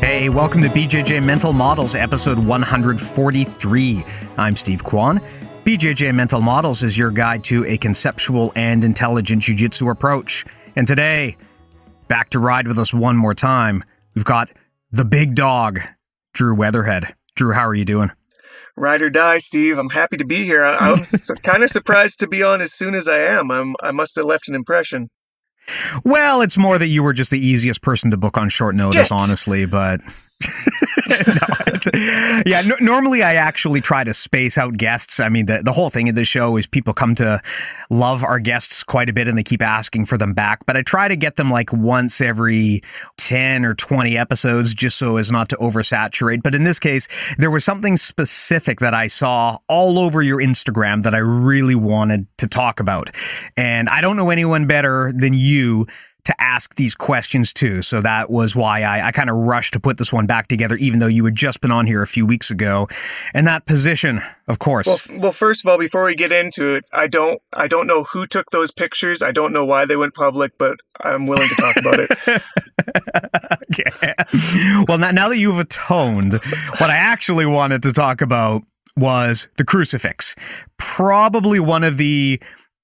Hey, welcome to BJJ Mental Models, episode 143. I'm Steve Kwan. BJJ Mental Models is your guide to a conceptual and intelligent jiu-jitsu approach. And today, back to ride with us one more time, we've got the big dog, Drew Weatherhead. Drew, how are you doing? Ride or die, Steve. I'm happy to be here. I was kind of surprised to be on as soon as I am. I must have left an impression. Well, it's more that you were just the easiest person to book on short notice, honestly, but normally I actually try to space out guests. I mean, the whole thing of the show is people come to love our guests quite a bit and they keep asking for them back, but I try to get them like once every 10 or 20 episodes just so as not to oversaturate. But in this case, there was something specific that I saw all over your Instagram that I really wanted to talk about. And I don't know anyone better than you to ask these questions too. So that was why I kind of rushed to put this one back together, even though you had just been on here a few weeks ago. And that position, of course. Well, first of all, before we get into it, I don't know who took those pictures. I don't know why they went public, but I'm willing to talk about it. Okay. Well, now that you've atoned, what I actually wanted to talk about was the crucifix. Probably one of the...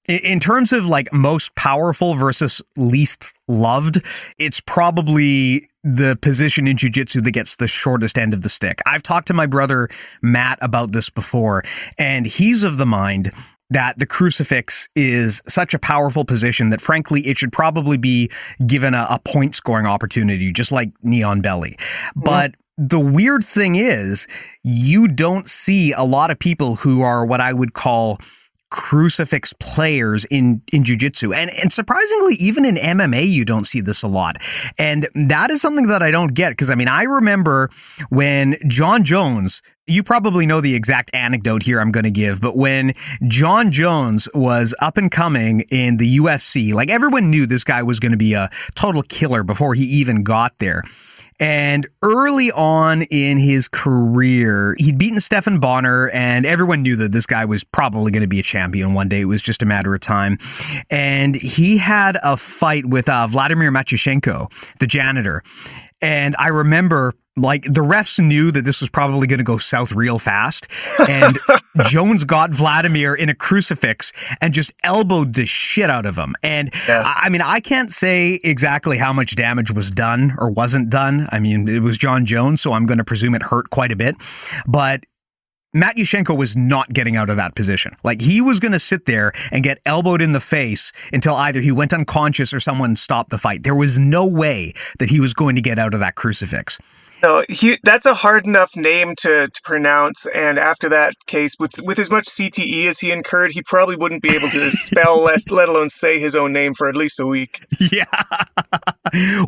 in terms of like most powerful versus least loved, it's probably the position in jiu-jitsu that gets the shortest end of the stick. I've talked to my brother Matt about this before, and he's of the mind that the crucifix is such a powerful position that, frankly, it should probably be given a point scoring opportunity, just like Neon Belly. Mm-hmm. But the weird thing is, you don't see a lot of people who are what I would call crucifix players in jiu-jitsu, and surprisingly even in MMA you don't see this a lot, and that is something that I don't get, because I mean, I remember when John Jones, you probably know the exact anecdote here I'm going to give, but when John Jones was up and coming in the UFC, like, everyone knew this guy was going to be a total killer before he even got there. And early on in his career, he'd beaten Stephan Bonner, and everyone knew that this guy was probably going to be a champion one day. It was just a matter of time. And he had a fight with Vladimir Matyushenko, the janitor. And I remember, like, the refs knew that this was probably going to go south real fast. And Jones got Vladimir in a crucifix and just elbowed the shit out of him. And yeah. I mean, I can't say exactly how much damage was done or wasn't done. I mean, it was John Jones, so I'm going to presume it hurt quite a bit. But Matyushenko was not getting out of that position. Like, he was going to sit there and get elbowed in the face until either he went unconscious or someone stopped the fight. There was no way that he was going to get out of that crucifix. No, that's a hard enough name to pronounce, and after that case, with as much CTE as he incurred, he probably wouldn't be able to spell, let alone say his own name for at least a week. Yeah.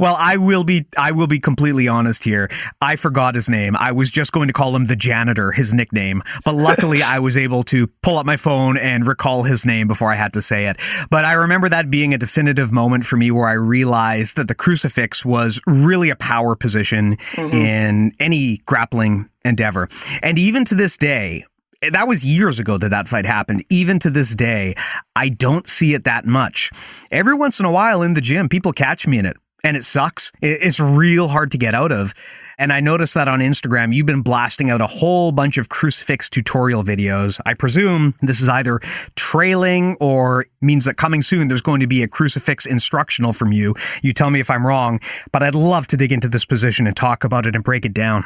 Well, I will be completely honest here. I forgot his name. I was just going to call him the janitor, his nickname, but luckily I was able to pull up my phone and recall his name before I had to say it. But I remember that being a definitive moment for me where I realized that the crucifix was really a power position. Mm-hmm. In any grappling endeavor. And even to this day, that was years ago that fight happened. Even to this day, I don't see it that much. Every once in a while in the gym, people catch me in it, and it sucks. It's real hard to get out of. And I noticed that on Instagram, you've been blasting out a whole bunch of crucifix tutorial videos. I presume this is either trailing or means that coming soon, there's going to be a crucifix instructional from you. You tell me if I'm wrong, but I'd love to dig into this position and talk about it and break it down.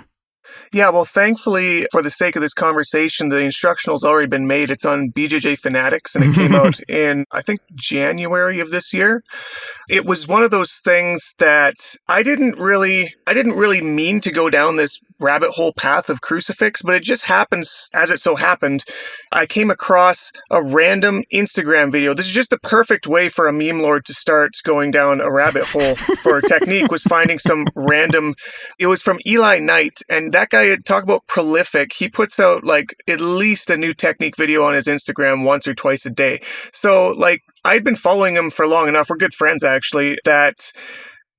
Yeah, well, thankfully, for the sake of this conversation, the instructional's already been made. It's on BJJ Fanatics, and it came out in, I think, January of this year. It was one of those things that I didn't really mean to go down this rabbit hole path of crucifix, but it just happens as it so happened. I came across a random Instagram video. This is just the perfect way for a meme lord to start going down a rabbit hole for a technique, was finding some random, it was from Eli Knight, and that guy, talk about prolific. He puts out like at least a new technique video on his Instagram once or twice a day. So like I'd been following him for long enough. We're good friends actually, that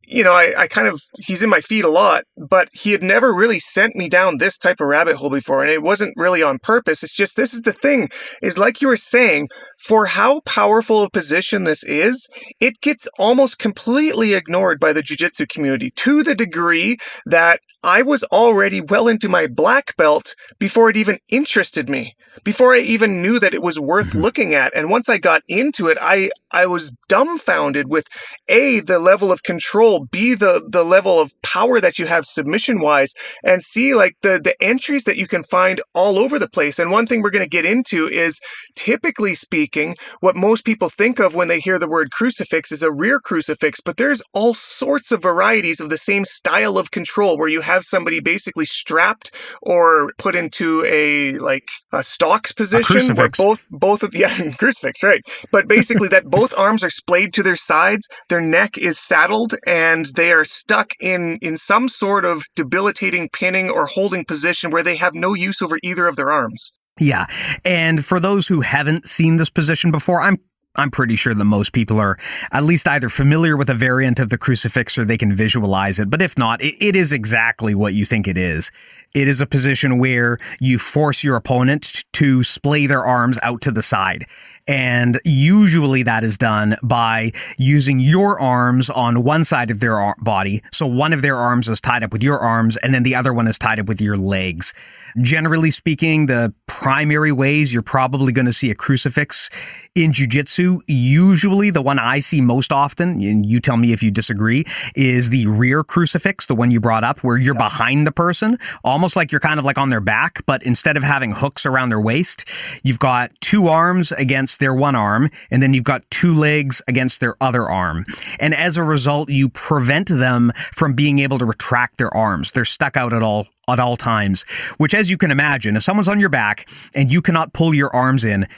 you know, I kind of, he's in my feed a lot, but he had never really sent me down this type of rabbit hole before. And it wasn't really on purpose. It's just, this is the thing, is like you were saying, for how powerful a position this is, it gets almost completely ignored by the jiu-jitsu community, to the degree that I was already well into my black belt before it even interested me, before I even knew that it was worth looking at. And once I got into it, I was dumbfounded with A, the level of control, B, the level of power that you have submission wise, and C, like the entries that you can find all over the place. And one thing we're going to get into is, typically speaking, what most people think of when they hear the word crucifix is a rear crucifix, but there's all sorts of varieties of the same style of control where you have somebody basically strapped or put into a like a stocks position, where both of the crucifix, right? But basically that both arms are splayed to their sides, their neck is saddled, and they are stuck in some sort of debilitating pinning or holding position where they have no use over either of their arms. Yeah. And for those who haven't seen this position before, I'm pretty sure that most people are at least either familiar with a variant of the crucifix or they can visualize it. But if not, it is exactly what you think it is. It is a position where you force your opponent to splay their arms out to the side. And usually that is done by using your arms on one side of their body. So one of their arms is tied up with your arms, and then the other one is tied up with your legs. Generally speaking, the primary ways you're probably going to see a crucifix in jiu-jitsu, usually the one I see most often, and you tell me if you disagree, is the rear crucifix, the one you brought up, where you're behind the person, almost like you're kind of like on their back, but instead of having hooks around their waist, you've got two arms against their one arm, and then you've got two legs against their other arm. And as a result, you prevent them from being able to retract their arms. They're stuck out at all times, which, as you can imagine, if someone's on your back and you cannot pull your arms in,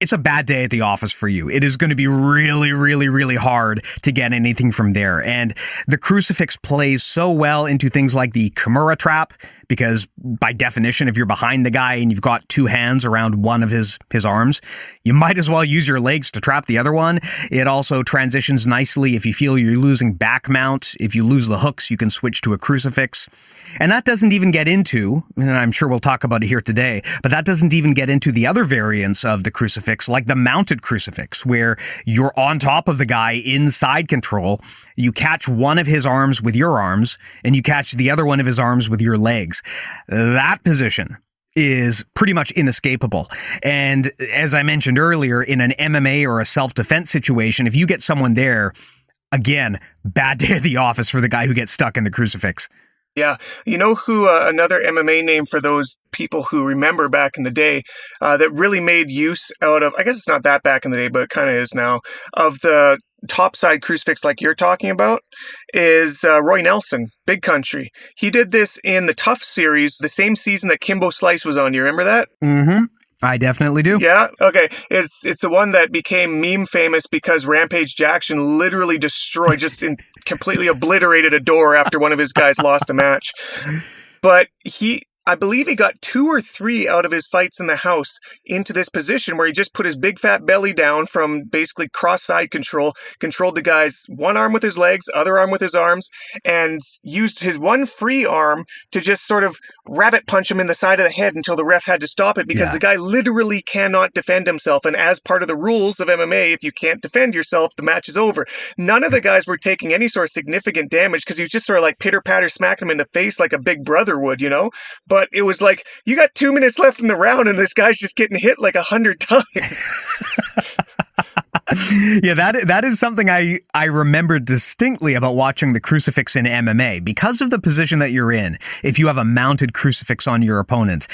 it's a bad day at the office for you. It is going to be really, really, really hard to get anything from there. And the crucifix plays so well into things like the Kimura trap, because by definition, if you're behind the guy and you've got two hands around one of his arms, you might as well use your legs to trap the other one. It also transitions nicely. If you feel you're losing back mount, if you lose the hooks, you can switch to a crucifix. And that doesn't even get into, and I'm sure we'll talk about it here today, but that doesn't even get into the other variants of the crucifix, like the mounted crucifix, where you're on top of the guy in side control. You catch one of his arms with your arms, and you catch the other one of his arms with your legs. That position is pretty much inescapable. And as I mentioned earlier, in an MMA or a self-defense situation, if you get someone there, again, bad day at the office for the guy who gets stuck in the crucifix. Yeah. You know who, another MMA name for those people who remember back in the day that really made use out of, I guess it's not that back in the day, but it kind of is now, of the topside crucifix like you're talking about, is Roy Nelson, Big Country. He did this in the Tough series, the same season that Kimbo Slice was on. Do you remember that? Mm-hmm. I definitely do. Yeah? Okay. It's the one that became meme famous because Rampage Jackson literally destroyed, completely obliterated a door after one of his guys lost a match. But I believe he got 2 or 3 out of his fights in the house into this position where he just put his big fat belly down from basically cross-side control, controlled the guy's one arm with his legs, other arm with his arms, and used his one free arm to just sort of rabbit punch him in the side of the head until the ref had to stop it, because the guy literally cannot defend himself. And as part of the rules of MMA, if you can't defend yourself, the match is over. None of the guys were taking any sort of significant damage because he was just sort of like pitter-patter smacking him in the face like a big brother would, you know? But it was like, you got 2 minutes left in the round and this guy's just getting hit like 100 times. Yeah, that is something I remember distinctly about watching the crucifix in MMA. Because of the position that you're in, if you have a mounted crucifix on your opponent,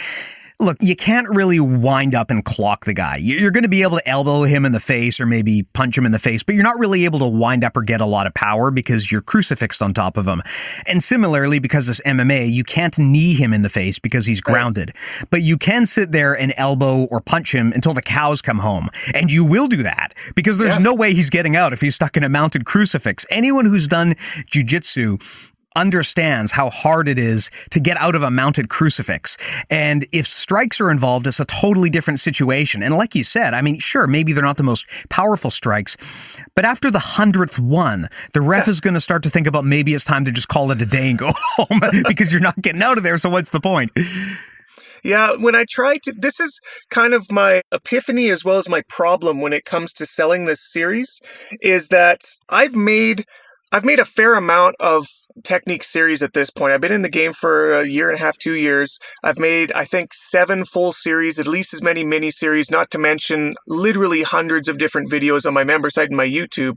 look, you can't really wind up and clock the guy. You're going to be able to elbow him in the face or maybe punch him in the face, but you're not really able to wind up or get a lot of power because you're crucifixed on top of him. And similarly, because this MMA, you can't knee him in the face because he's grounded, but you can sit there and elbow or punch him until the cows come home. And you will do that because there's no way he's getting out if he's stuck in a mounted crucifix. Anyone who's done jiu-jitsu understands how hard it is to get out of a mounted crucifix. And if strikes are involved, it's a totally different situation. And like you said, I mean, sure, maybe they're not the most powerful strikes, but after the 100th one, the ref is going to start to think about maybe it's time to just call it a day and go home because you're not getting out of there. So what's the point? Yeah, when I try to, this is kind of my epiphany as well as my problem when it comes to selling this series, is that I've made a fair amount of technique series at this point. I've been in the game for a year and a half, 2 years. I've made, I think, 7 full series, at least as many mini series, not to mention literally hundreds of different videos on my member site and my YouTube.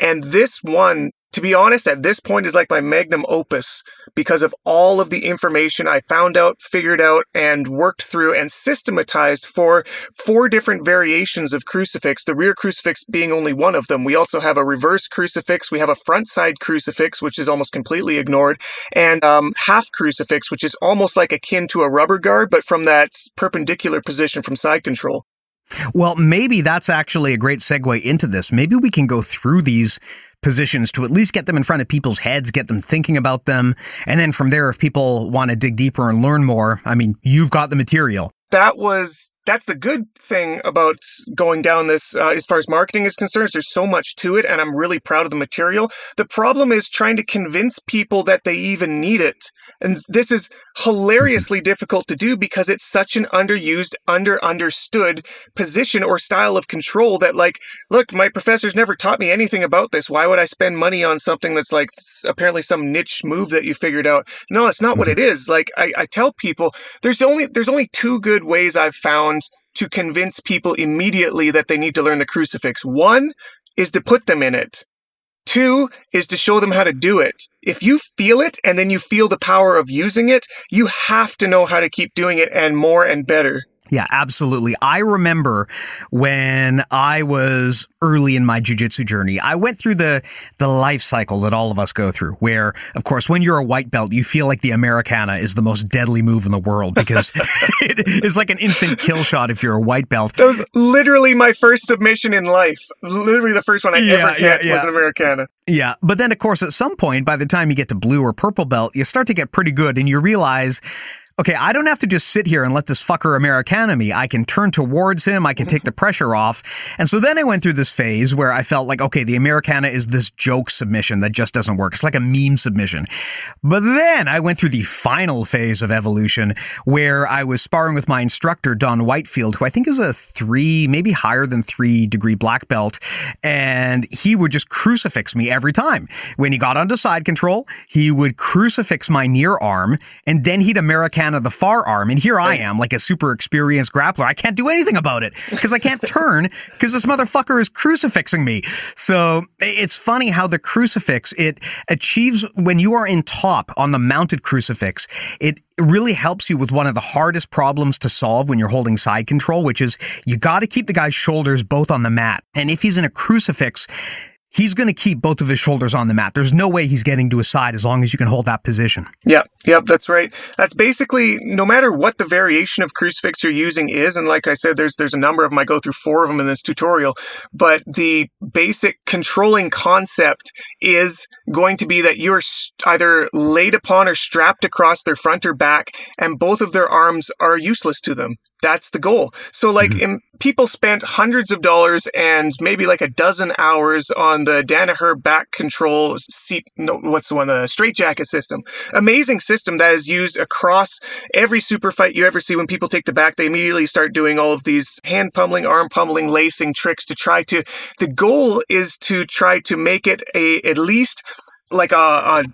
And this one, to be honest, at this point is like my magnum opus because of all of the information I found out, figured out, and worked through and systematized for 4 different variations of crucifix, the rear crucifix being only one of them. We also have a reverse crucifix. We have a front side crucifix, which is almost completely ignored, and half crucifix, which is almost like akin to a rubber guard, but from that perpendicular position from side control. Well, maybe that's actually a great segue into this. Maybe we can go through these positions to at least get them in front of people's heads, get them thinking about them. And then from there, if people want to dig deeper and learn more, I mean, you've got the material. That's the good thing about going down this, as far as marketing is concerned. There's so much to it, and I'm really proud of the material. The problem is trying to convince people that they even need it. And this is hilariously difficult to do because it's such an underused, understood position or style of control that, like, look, my professor's never taught me anything about this. Why would I spend money on something that's like apparently some niche move that you figured out? No, it's not what it is. Like, I tell people, there's only 2 good ways I've found to convince people immediately that they need to learn the crucifix. 1 is to put them in it. 2 is to show them how to do it. If you feel it and then you feel the power of using it, you have to know how to keep doing it and more and better. Yeah, absolutely. I remember when I was early in my jiu-jitsu journey, I went through the life cycle that all of us go through, where, of course, when you're a white belt, you feel like the Americana is the most deadly move in the world because it is like an instant kill shot if you're a white belt. That was literally my first submission in life. Literally the first one I ever hit was an Americana. Yeah. But then, of course, at some point, by the time you get to blue or purple belt, you start to get pretty good and you realize, okay, I don't have to just sit here and let this fucker Americana me. I can turn towards him. I can take the pressure off. And so then I went through this phase where I felt like, okay, the Americana is this joke submission that just doesn't work. It's like a meme submission. But then I went through the final phase of evolution where I was sparring with my instructor, Don Whitefield, who I think is a 3, maybe higher than 3 degree black belt. And he would just crucifix me every time. When he got onto side control, he would crucifix my near arm, and then he'd Americana of the far arm, and here I am, like a super experienced grappler. I can't do anything about it because I can't turn because this motherfucker is crucifixing me. So it's funny how the crucifix, it achieves when you are in top on the mounted crucifix, it really helps you with one of the hardest problems to solve when you're holding side control, which is you got to keep the guy's shoulders both on the mat. And if he's in a crucifix, he's going to keep both of his shoulders on the mat. There's no way he's getting to his side as long as you can hold that position. Yep, that's right. That's basically, no matter what the variation of crucifix you're using is, and like I said, there's a number of them. I go through 4 of them in this tutorial, but the basic controlling concept is going to be that you're either laid upon or strapped across their front or back, and both of their arms are useless to them. That's the goal. So like people spent hundreds of dollars and maybe like a dozen hours on the Danaher back control seat. The straight jacket system. Amazing system that is used across every super fight you ever see. When people take the back, they immediately start doing all of these hand pummeling, arm pummeling, lacing tricks to try to, the goal is to try to make it at least like a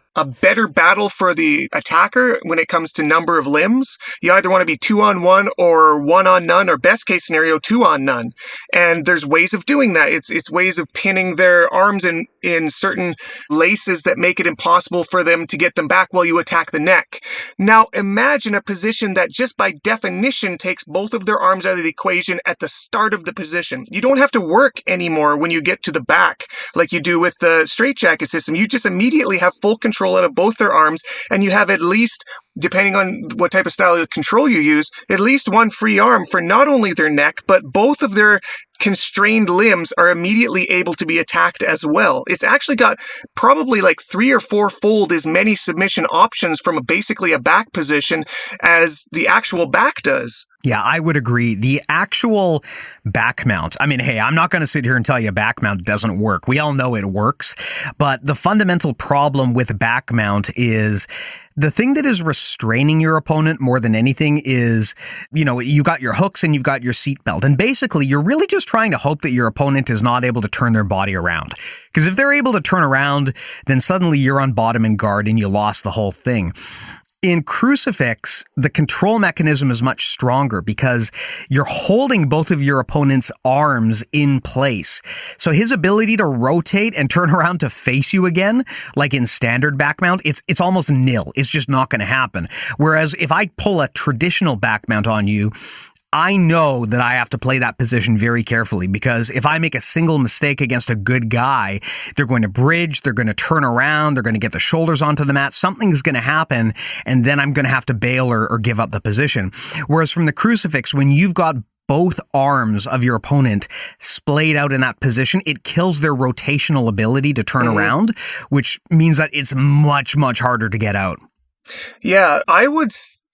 better battle for the attacker when it comes to number of limbs. You either want to be 2-on-1 or 1-on-none, or best case scenario, 2-on-none. And there's ways of doing that. It's ways of pinning their arms in certain laces that make it impossible for them to get them back while you attack the neck. Now imagine a position that just by definition takes both of their arms out of the equation at the start of the position. You don't have to work anymore when you get to the back like you do with the straitjacket system. You just immediately have full control out of both their arms, and you have at least, depending on what type of style of control you use, at least one free arm for not only their neck, but both of their constrained limbs are immediately able to be attacked as well. It's actually got probably like 3 or 4-fold as many submission options from basically a back position as the actual back does. Yeah, I would agree. The actual back mount, I mean, hey, I'm not going to sit here and tell you back mount doesn't work. We all know it works. But the fundamental problem with back mount is the thing that is restraining your opponent more than anything is, you know, you got your hooks and you've got your seatbelt. And basically, you're really just trying to hope that your opponent is not able to turn their body around. Because if they're able to turn around, then suddenly you're on bottom and guard and you lost the whole thing. In crucifix, the control mechanism is much stronger because you're holding both of your opponent's arms in place. So his ability to rotate and turn around to face you again, like in standard back mount, it's almost nil. It's just not going to happen. Whereas if I pull a traditional back mount on you, I know that I have to play that position very carefully, because if I make a single mistake against a good guy, they're going to bridge, they're going to turn around, they're going to get the shoulders onto the mat, something's going to happen, and then I'm going to have to bail or give up the position. Whereas from the crucifix, when you've got both arms of your opponent splayed out in that position, it kills their rotational ability to turn around, which means that it's much, much harder to get out. Yeah, I would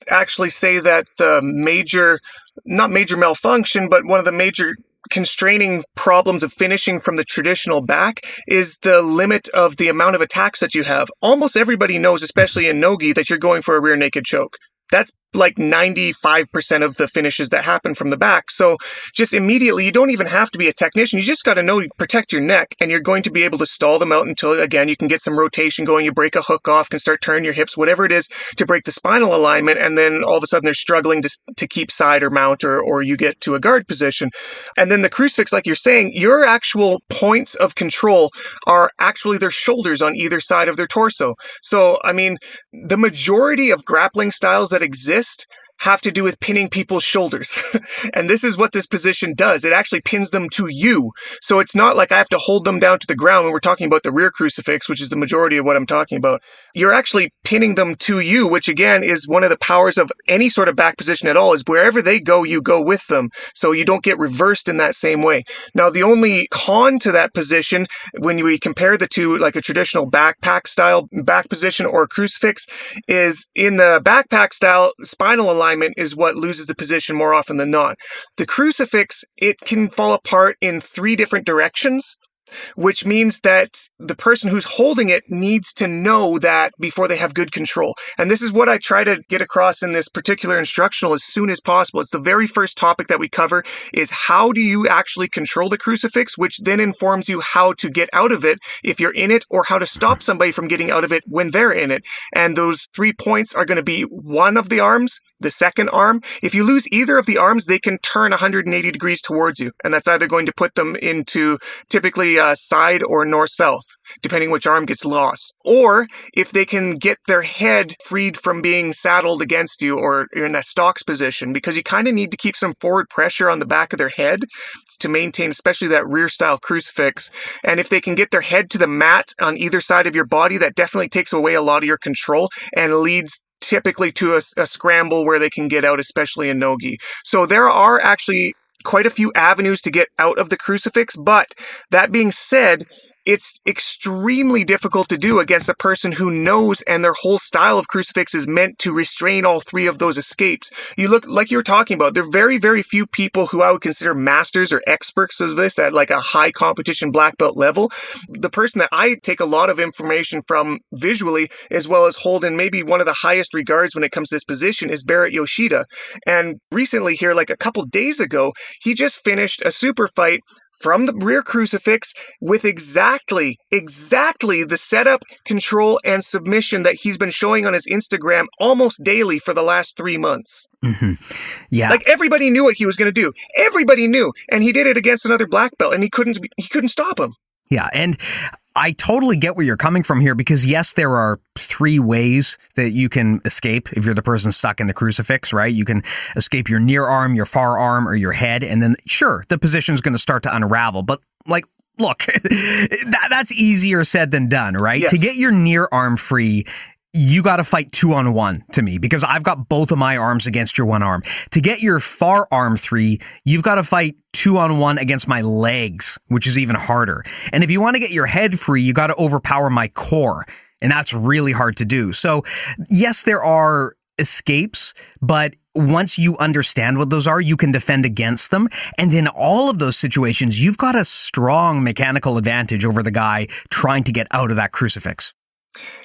actually say that the major, not major malfunction, but one of the major constraining problems of finishing from the traditional back is the limit of the amount of attacks that you have. Almost everybody knows, especially in Nogi, that you're going for a rear naked choke. That's like 95% of the finishes that happen from the back. So just immediately, you don't even have to be a technician. You just got to know, protect your neck, and you're going to be able to stall them out until, again, you can get some rotation going. You break a hook off, can start turning your hips, whatever it is to break the spinal alignment. And then all of a sudden they're struggling to keep side or mount, or you get to a guard position. And then the crucifix, like you're saying, your actual points of control are actually their shoulders on either side of their torso. So, I mean, the majority of grappling styles that exist have to do with pinning people's shoulders. And this is what this position does. It actually pins them to you. So it's not like I have to hold them down to the ground when we're talking about the rear crucifix, which is the majority of what I'm talking about. You're actually pinning them to you, which again is one of the powers of any sort of back position at all, is wherever they go, you go with them. So you don't get reversed in that same way. Now, the only con to that position, when we compare the two, like a traditional backpack style back position or crucifix, is in the backpack style, spinal alignment is what loses the position more often than not. The crucifix, it can fall apart in 3 different directions, which means that the person who's holding it needs to know that before they have good control. And this is what I try to get across in this particular instructional as soon as possible. It's the very first topic that we cover, is how do you actually control the crucifix, which then informs you how to get out of it if you're in it, or how to stop somebody from getting out of it when they're in it. And those 3 points are going to be one of the arms, the second arm. If you lose either of the arms, they can turn 180 degrees towards you. And that's either going to put them into typically side or north-south, depending which arm gets lost. Or if they can get their head freed from being saddled against you, or you're in a stocks position, because you kind of need to keep some forward pressure on the back of their head to maintain especially that rear-style crucifix. And if they can get their head to the mat on either side of your body, that definitely takes away a lot of your control and leads typically to a scramble where they can get out, especially in Nogi. So there are actually quite a few avenues to get out of the crucifix, but that being said, it's extremely difficult to do against a person who knows, and their whole style of crucifix is meant to restrain all 3 of those escapes. You look, like you were talking about, there are very, very few people who I would consider masters or experts of this at like a high competition black belt level. The person that I take a lot of information from visually, as well as hold in maybe one of the highest regards when it comes to this position, is Barrett Yoshida. And recently here, like a couple days ago, he just finished a super fight from the rear crucifix with exactly the setup, control, and submission that he's been showing on his Instagram almost daily for the last 3 months. Mm-hmm. Yeah. Like, everybody knew what he was going to do. Everybody knew. And he did it against another black belt, and he couldn't stop him. Yeah. And I totally get where you're coming from here, because yes, there are three ways that you can escape if you're the person stuck in the crucifix, right? You can escape your near arm, your far arm, or your head. And then sure, the position's going to start to unravel. But like, look, that's easier said than done, right? Yes. To get your near arm free, you got to fight 2-on-1 to me, because I've got both of my arms against your one arm. To get your far arm free, you've got to fight 2-on-1 against my legs, which is even harder. And if you want to get your head free, you got to overpower my core. And that's really hard to do. So yes, there are escapes, but once you understand what those are, you can defend against them. And in all of those situations, you've got a strong mechanical advantage over the guy trying to get out of that crucifix.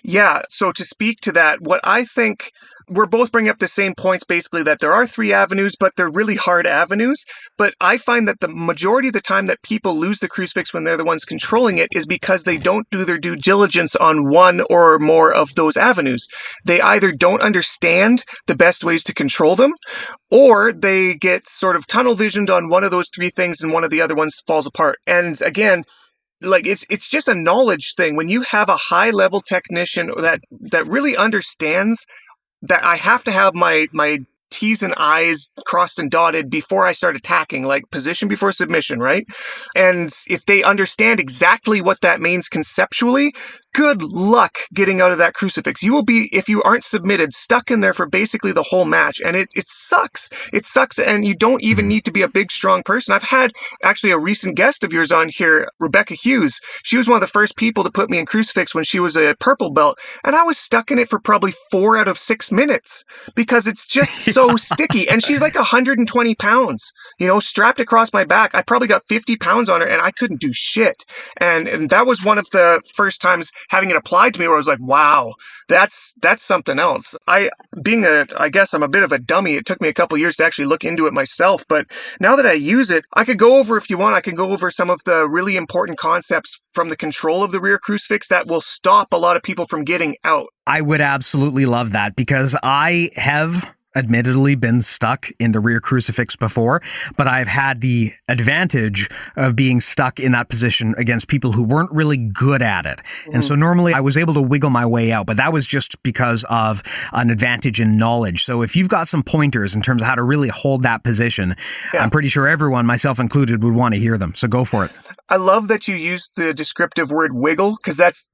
Yeah. So to speak to that, what I think, we're both bringing up the same points, basically, that there are three avenues, but they're really hard avenues. But I find that the majority of the time that people lose the crucifix when they're the ones controlling it is because they don't do their due diligence on one or more of those avenues. They either don't understand the best ways to control them, or they get sort of tunnel visioned on one of those three things and one of the other ones falls apart. And again, like, it's just a knowledge thing. When you have a high level technician that really understands that I have to have my T's and I's crossed and dotted before I start attacking, like position before submission, right? And if they understand exactly what that means conceptually, good luck getting out of that crucifix. You will be, if you aren't submitted, stuck in there for basically the whole match. And it sucks. It sucks. And you don't even need to be a big, strong person. I've had actually a recent guest of yours on here, Rebecca Hughes. She was one of the first people to put me in crucifix when she was a purple belt. And I was stuck in it for probably 4 out of 6 minutes because it's just so sticky. And she's like 120 pounds, you know, strapped across my back. I probably got 50 pounds on her and I couldn't do shit. And that was one of the first times having it applied to me where I was like, wow, that's something else. I guess I'm a bit of a dummy. It took me a couple years to actually look into it myself. But now that I use it, I could go over, if you want, I can go over some of the really important concepts from the control of the rear crucifix that will stop a lot of people from getting out. I would absolutely love that, because I have admittedly been stuck in the rear crucifix before, but I've had the advantage of being stuck in that position against people who weren't really good at it. Mm-hmm. And so normally I was able to wiggle my way out, but that was just because of an advantage in knowledge. So if you've got some pointers in terms of how to really hold that position, yeah, I'm pretty sure everyone, myself included, would want to hear them. So go for it. I love that you used the descriptive word wiggle, because that's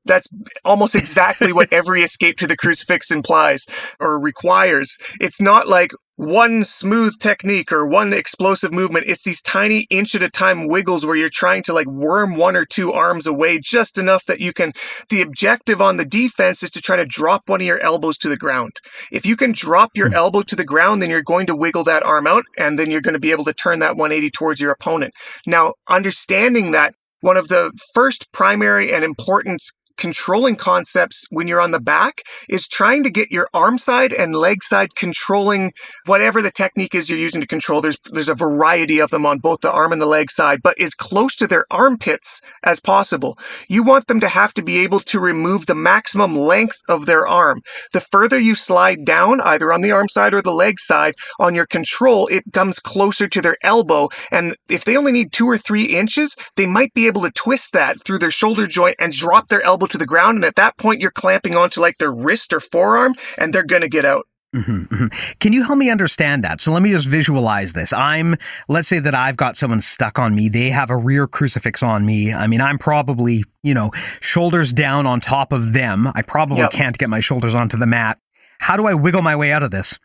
almost exactly what every escape to the crucifix implies or requires. It's not like one smooth technique or one explosive movement. It's these tiny inch at a time wiggles where you're trying to like worm one or two arms away just enough that you can. The objective on the defense is to try to drop one of your elbows to the ground. If you can drop your elbow to the ground, then you're going to wiggle that arm out, and then you're going to be able to turn that 180 towards your opponent. Now, understanding that, one of the first primary and important controlling concepts when you're on the back is trying to get your arm side and leg side controlling whatever the technique is you're using to control. There's a variety of them on both the arm and the leg side, but as close to their armpits as possible. You want them to have to be able to remove the maximum length of their arm. The further you slide down, either on the arm side or the leg side, on your control, it comes closer to their elbow. And if they only need 2 or 3 inches, they might be able to twist that through their shoulder joint and drop their elbow to the ground, and at that point you're clamping onto like their wrist or forearm and they're gonna get out. Mm-hmm, mm-hmm. Can you help me understand that? So let me just visualize this. Let's say that I've got someone stuck on me. They have a rear crucifix on me. I mean, I'm probably, you know, shoulders down on top of them. I probably can't get my shoulders onto the mat. How do I wiggle my way out of this?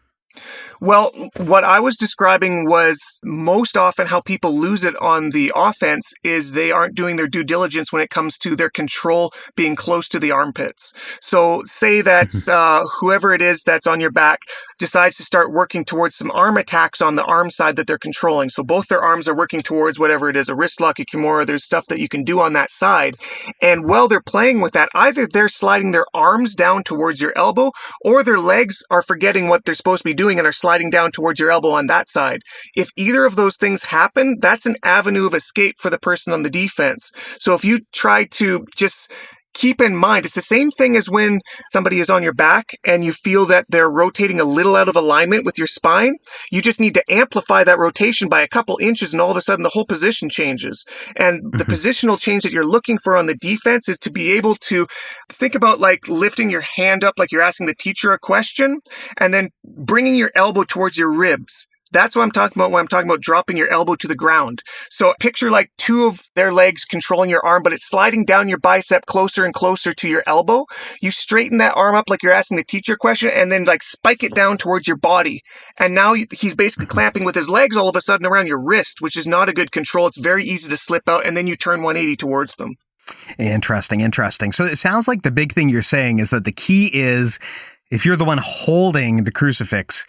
Well, what I was describing was most often how people lose it on the offense is they aren't doing their due diligence when it comes to their control being close to the armpits. So say that whoever it is that's on your back decides to start working towards some arm attacks on the arm side that they're controlling. So both their arms are working towards whatever it is, a wrist lock, a kimura, there's stuff that you can do on that side. And while they're playing with that, either they're sliding their arms down towards your elbow or their legs are forgetting what they're supposed to be doing doing and are sliding down towards your elbow on that side. If either of those things happen, that's an avenue of escape for the person on the defense. So if you try to just keep in mind, it's the same thing as when somebody is on your back and you feel that they're rotating a little out of alignment with your spine. You just need to amplify that rotation by a couple inches, and all of a sudden the whole position changes. And the positional change that you're looking for on the defense is to be able to think about like lifting your hand up like you're asking the teacher a question and then bringing your elbow towards your ribs. That's what I'm talking about when I'm talking about dropping your elbow to the ground. So picture like two of their legs controlling your arm, but it's sliding down your bicep closer and closer to your elbow. You straighten that arm up like you're asking the teacher a question and then like spike it down towards your body. And now he's basically clamping with his legs all of a sudden around your wrist, which is not a good control. It's very easy to slip out, and then you turn 180 towards them. Interesting. So it sounds like the big thing you're saying is that the key is, if you're the one holding the crucifix,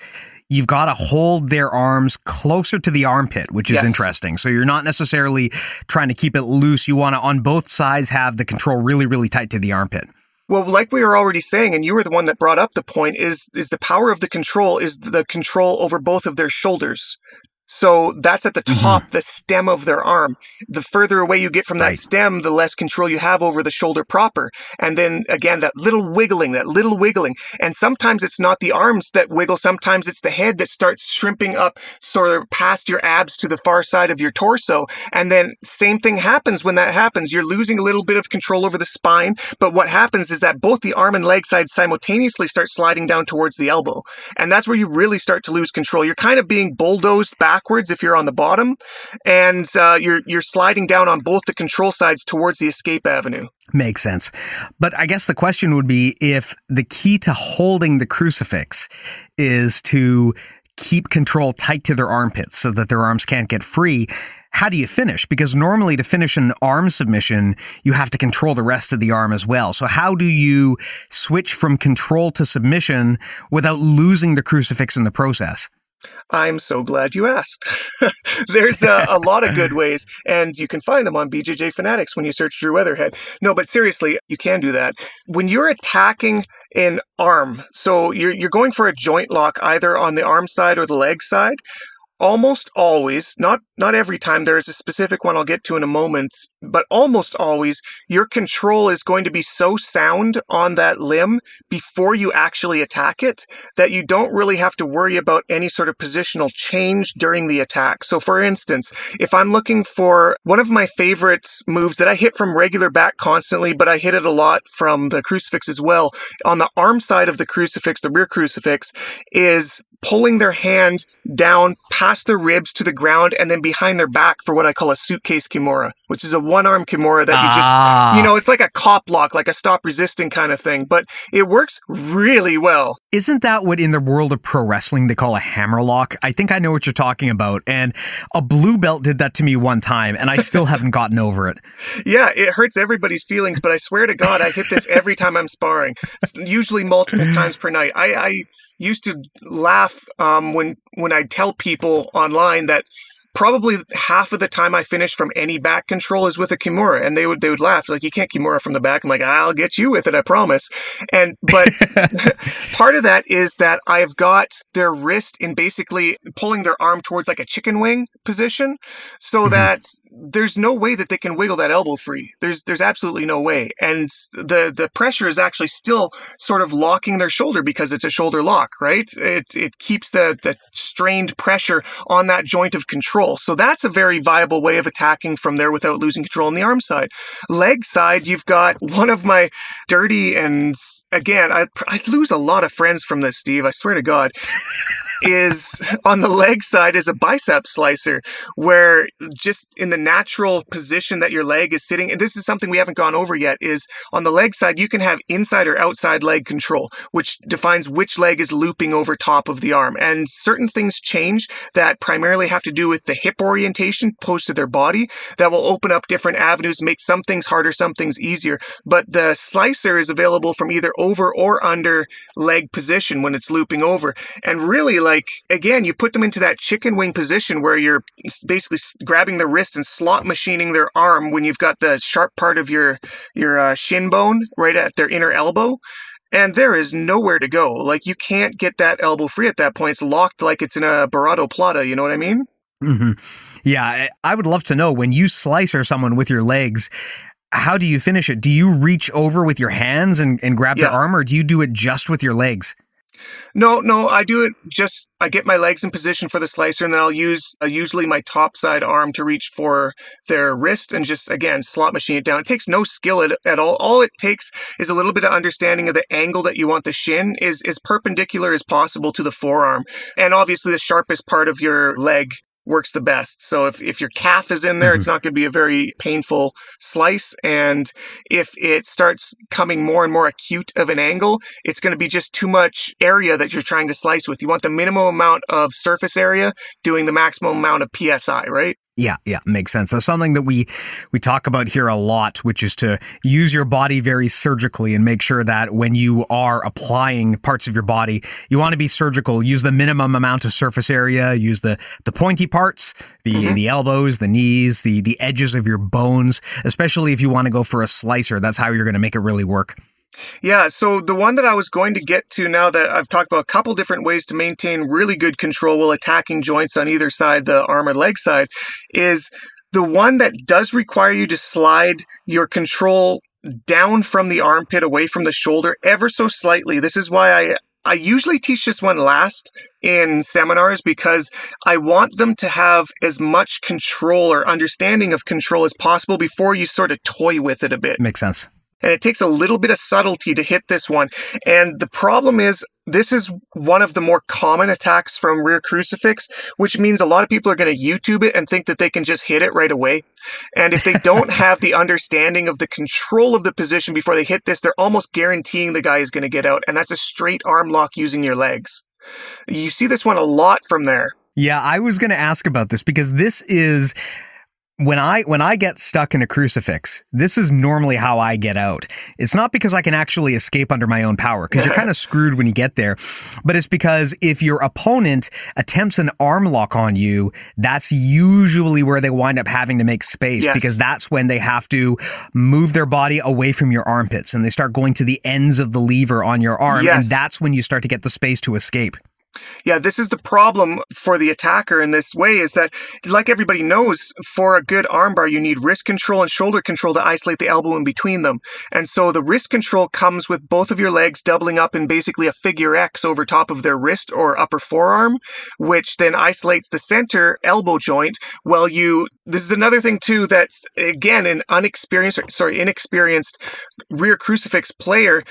you've got to hold their arms closer to the armpit, which is Interesting. So you're not necessarily trying to keep it loose. You want to, on both sides, have the control really, really tight to the armpit. Well, like we were already saying, and you were the one that brought up the point, is the power of the control is the control over both of their shoulders. So that's at the top, The stem of their arm. The further away you get from that stem, the less control you have over the shoulder proper. And then again, that little wiggling. And sometimes it's not the arms that wiggle. Sometimes it's the head that starts shrimping up sort of past your abs to the far side of your torso. And then same thing happens when that happens. You're losing a little bit of control over the spine. But what happens is that both the arm and leg sides simultaneously start sliding down towards the elbow. And that's where you really start to lose control. You're kind of being bulldozed backwards if you're on the bottom, and you're sliding down on both the control sides towards the escape avenue. Makes sense. But I guess the question would be, if the key to holding the crucifix is to keep control tight to their armpits so that their arms can't get free, how do you finish? Because normally to finish an arm submission, you have to control the rest of the arm as well. So how do you switch from control to submission without losing the crucifix in the process? I'm so glad you asked. There's a lot of good ways, and you can find them on BJJ Fanatics when you search Drew Weatherhead. No, but seriously, you can do that. When you're attacking an arm, so you're going for a joint lock either on the arm side or the leg side, almost always, not every time, there is a specific one I'll get to in a moment, but almost always, your control is going to be so sound on that limb before you actually attack it that you don't really have to worry about any sort of positional change during the attack. So for instance, if I'm looking for one of my favorite moves that I hit from regular back constantly, but I hit it a lot from the crucifix as well, on the arm side of the crucifix, the rear crucifix, is pulling their hand down past their ribs to the ground and then behind their back for what I call a suitcase kimura, which is a one-arm kimura that you just, it's like a cop lock, like a stop resisting kind of thing, but it works really well. Isn't that what in the world of pro wrestling they call a hammer lock? I think I know what you're talking about, and a blue belt did that to me one time, and I still haven't gotten over it. Yeah, it hurts everybody's feelings, but I swear to God, I hit this every time I'm sparring, usually multiple times per night. I used to laugh when I tell people online that probably half of the time I finish from any back control is with a kimura, and they would laugh like, you can't kimura from the back. I'm like, I'll get you with it, I promise. But part of that is that I've got their wrist in basically pulling their arm towards like a chicken wing position, so that there's no way that they can wiggle that elbow free. There's absolutely no way, and the pressure is actually still sort of locking their shoulder because it's a shoulder lock, right? It keeps the strained pressure on that joint of control. So that's a very viable way of attacking from there without losing control on the arm side. Leg side, you've got one of my dirty, and again, I lose a lot of friends from this, Steve, I swear to God, is on the leg side is a bicep slicer, where just in the natural position that your leg is sitting, and this is something we haven't gone over yet, is on the leg side, you can have inside or outside leg control, which defines which leg is looping over top of the arm. And certain things change that primarily have to do with the hip orientation posed to their body that will open up different avenues, make some things harder, some things easier. But the slicer is available from either over or under leg position when it's looping over. And really, like, again, you put them into that chicken wing position where you're basically grabbing the wrist and slot machining their arm when you've got the sharp part of your shin bone right at their inner elbow. And there is nowhere to go. Like, you can't get that elbow free at that point. It's locked like it's in a Barrado Plata, you know what I mean? Mm-hmm. Yeah, I would love to know, when you slicer someone with your legs, how do you finish it? Do you reach over with your hands and grab their arm, or do you do it just with your legs? No, I do it just, I get my legs in position for the slicer, and then I'll use usually my top side arm to reach for their wrist and just, again, slot machine it down. It takes no skill at all. All it takes is a little bit of understanding of the angle that you want the shin is as perpendicular as possible to the forearm. And obviously the sharpest part of your leg works the best. So if your calf is in there, it's not going to be a very painful slice. And if it starts coming more and more acute of an angle, it's going to be just too much area that you're trying to slice with. You want the minimum amount of surface area doing the maximum amount of PSI, right? Yeah, makes sense. That's something that we talk about here a lot, which is to use your body very surgically and make sure that when you are applying parts of your body, you want to be surgical. Use the minimum amount of surface area, use the pointy parts, the elbows, the knees, the edges of your bones, especially if you want to go for a slicer. That's how you're going to make it really work. Yeah, so the one that I was going to get to now that I've talked about a couple different ways to maintain really good control while attacking joints on either side, the arm or leg side, is the one that does require you to slide your control down from the armpit, away from the shoulder, ever so slightly. This is why I usually teach this one last in seminars, because I want them to have as much control or understanding of control as possible before you sort of toy with it a bit. Makes sense. And it takes a little bit of subtlety to hit this one. And the problem is, this is one of the more common attacks from rear crucifix, which means a lot of people are going to YouTube it and think that they can just hit it right away. And if they don't have the understanding of the control of the position before they hit this, they're almost guaranteeing the guy is going to get out. And that's a straight arm lock using your legs. You see this one a lot from there. Yeah, I was going to ask about this, because this is... When I get stuck in a crucifix, this is normally how I get out. It's not because I can actually escape under my own power, because you're kind of screwed when you get there. But it's because if your opponent attempts an arm lock on you, that's usually where they wind up having to make space, because that's when they have to move their body away from your armpits and they start going to the ends of the lever on your arm. Yes. And that's when you start to get the space to escape. Yeah, this is the problem for the attacker in this way, is that, like everybody knows, for a good armbar, you need wrist control and shoulder control to isolate the elbow in between them. And so the wrist control comes with both of your legs doubling up in basically a figure X over top of their wrist or upper forearm, which then isolates the center elbow joint while you... This is another thing, too, that's, again, an inexperienced rear crucifix player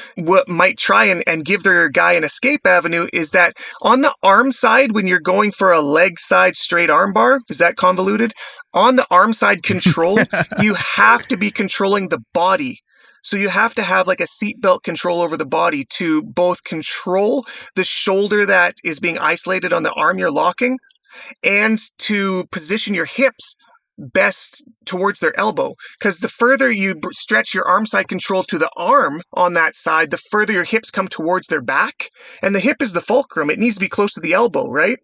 might try and give their guy an escape avenue, is that on the arm side, when you're going for a leg side straight arm bar, is that convoluted? On the arm side control, you have to be controlling the body. So you have to have like a seatbelt control over the body to both control the shoulder that is being isolated on the arm you're locking, and to position your hips best towards their elbow, because the further you stretch your arm side control to the arm on that side, the further your hips come towards their back, and the hip is the fulcrum. It needs to be close to the elbow, right?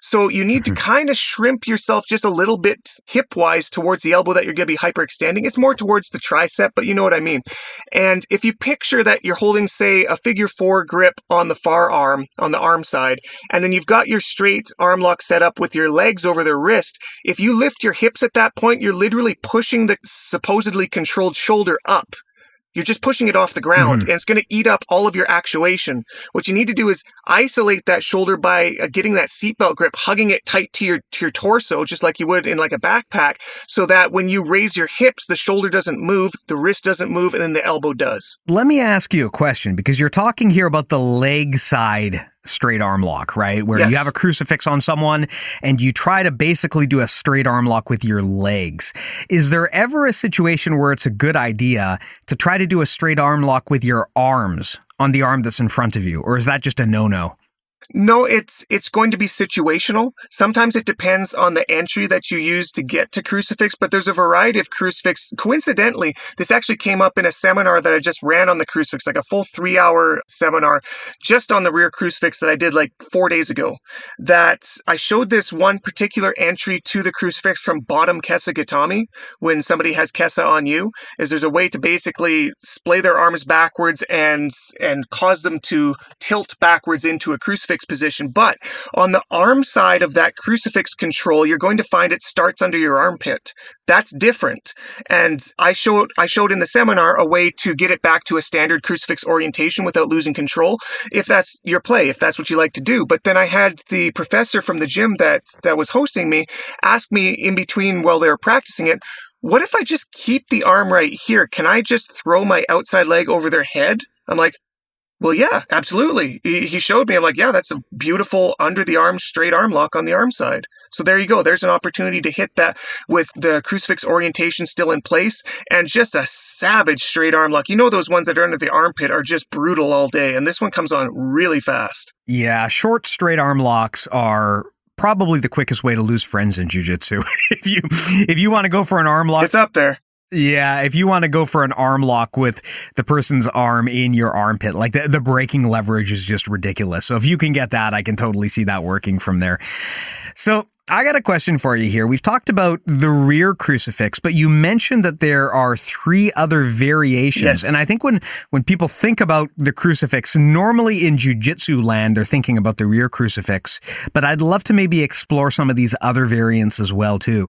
So you need to kind of shrimp yourself just a little bit hip-wise towards the elbow that you're going to be hyperextending. It's more towards the tricep, but you know what I mean. And if you picture that you're holding, say, a figure four grip on the far arm, on the arm side, and then you've got your straight arm lock set up with your legs over their wrist, if you lift your hips at that point, you're literally pushing the supposedly controlled shoulder up. You're just pushing it off the ground, and it's going to eat up all of your actuation. What you need to do is isolate that shoulder by getting that seatbelt grip, hugging it tight to your torso, just like you would in like a backpack, so that when you raise your hips, the shoulder doesn't move, the wrist doesn't move, and then the elbow does. Let me ask you a question, because you're talking here about the leg side straight arm lock, right? Where you have a crucifix on someone and you try to basically do a straight arm lock with your legs. Is there ever a situation where it's a good idea to try to do a straight arm lock with your arms on the arm that's in front of you? Or is that just a no-no? No, it's going to be situational. Sometimes it depends on the entry that you use to get to crucifix, but there's a variety of crucifix. Coincidentally, this actually came up in a seminar that I just ran on the crucifix, like a full 3-hour seminar just on the rear crucifix that I did like 4 days ago, that I showed this one particular entry to the crucifix from bottom kesagatami, when somebody has kesa on you, is there's a way to basically splay their arms backwards and cause them to tilt backwards into a crucifix position. But on the arm side of that crucifix control, you're going to find it starts under your armpit. That's different. And I showed in the seminar a way to get it back to a standard crucifix orientation without losing control, if that's your play, if that's what you like to do. But then I had the professor from the gym that was hosting me ask me in between while they were practicing it, what if I just keep the arm right here? Can I just throw my outside leg over their head? I'm like, well, yeah, absolutely. He showed me. I'm like, yeah, that's a beautiful under the arm, straight arm lock on the arm side. So there you go. There's an opportunity to hit that with the crucifix orientation still in place and just a savage straight arm lock. You know, those ones that are under the armpit are just brutal all day. And this one comes on really fast. Yeah. Short straight arm locks are probably the quickest way to lose friends in jiu-jitsu. If you want to go for an arm lock, it's up there. Yeah, if you want to go for an arm lock with the person's arm in your armpit, like the braking leverage is just ridiculous. So if you can get that, I can totally see that working from there. So I got a question for you here. We've talked about the rear crucifix, but you mentioned that there are three other variations. Yes. And I think when people think about the crucifix, normally in jiu-jitsu land, they're thinking about the rear crucifix, but I'd love to maybe explore some of these other variants as well, too.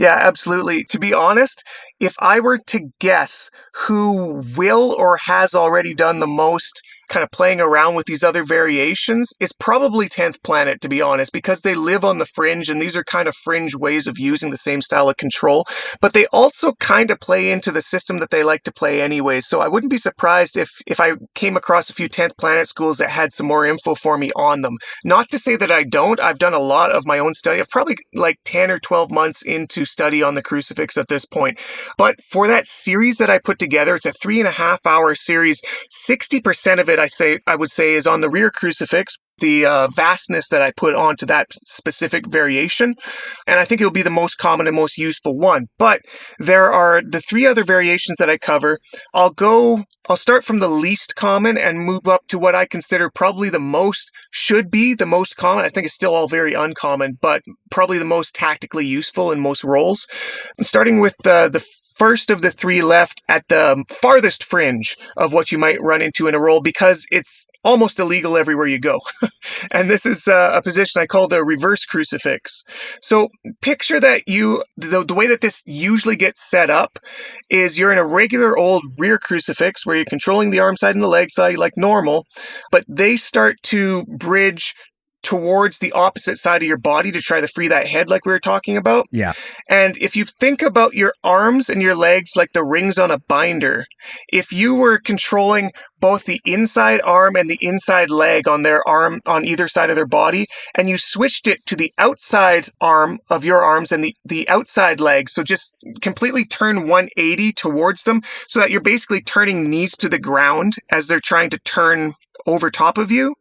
Yeah, absolutely. To be honest, if I were to guess who will or has already done the most kind of playing around with these other variations, it's probably 10th Planet, to be honest, because they live on the fringe and these are kind of fringe ways of using the same style of control, but they also kind of play into the system that they like to play anyways. So I wouldn't be surprised if I came across a few 10th Planet schools that had some more info for me on them. Not to say that I don't. I've done a lot of my own study. I've probably like 10 or 12 months into study on the crucifix at this point. But for that series that I put together, it's a 3.5-hour series. 60% of it, I would say, is on the rear crucifix, the vastness that I put onto that specific variation. And I think it'll be the most common and most useful one. But there are the three other variations that I cover. I'll start from the least common and move up to what I consider probably the most, should be the most common. I think it's still all very uncommon, but probably the most tactically useful in most roles. Starting with the first of the three left at the farthest fringe of what you might run into in a role, because it's almost illegal everywhere you go. And this is a position I call the reverse crucifix. So picture that the way that this usually gets set up is you're in a regular old rear crucifix where you're controlling the arm side and the leg side like normal, but they start to bridge towards the opposite side of your body to try to free that head like we were talking about. Yeah. And if you think about your arms and your legs like the rings on a binder, if you were controlling both the inside arm and the inside leg on their arm on either side of their body, and you switched it to the outside arm of your arms and the outside leg, so just completely turn 180 towards them so that you're basically turning knees to the ground as they're trying to turn over top of you,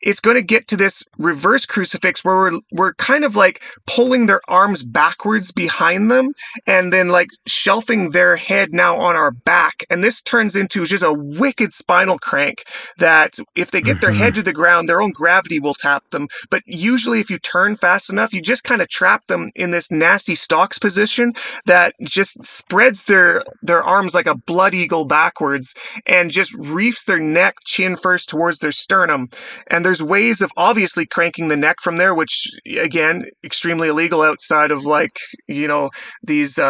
it's going to get to this reverse crucifix where we're kind of like pulling their arms backwards behind them and then like shelving their head now on our back. And this turns into just a wicked spinal crank that if they get their head to the ground, their own gravity will tap them. But usually if you turn fast enough, you just kind of trap them in this nasty stocks position that just spreads their arms like a blood eagle backwards and just reefs their neck chin first towards their sternum. And there's ways of obviously cranking the neck from there, which, again, extremely illegal outside of like, you know, these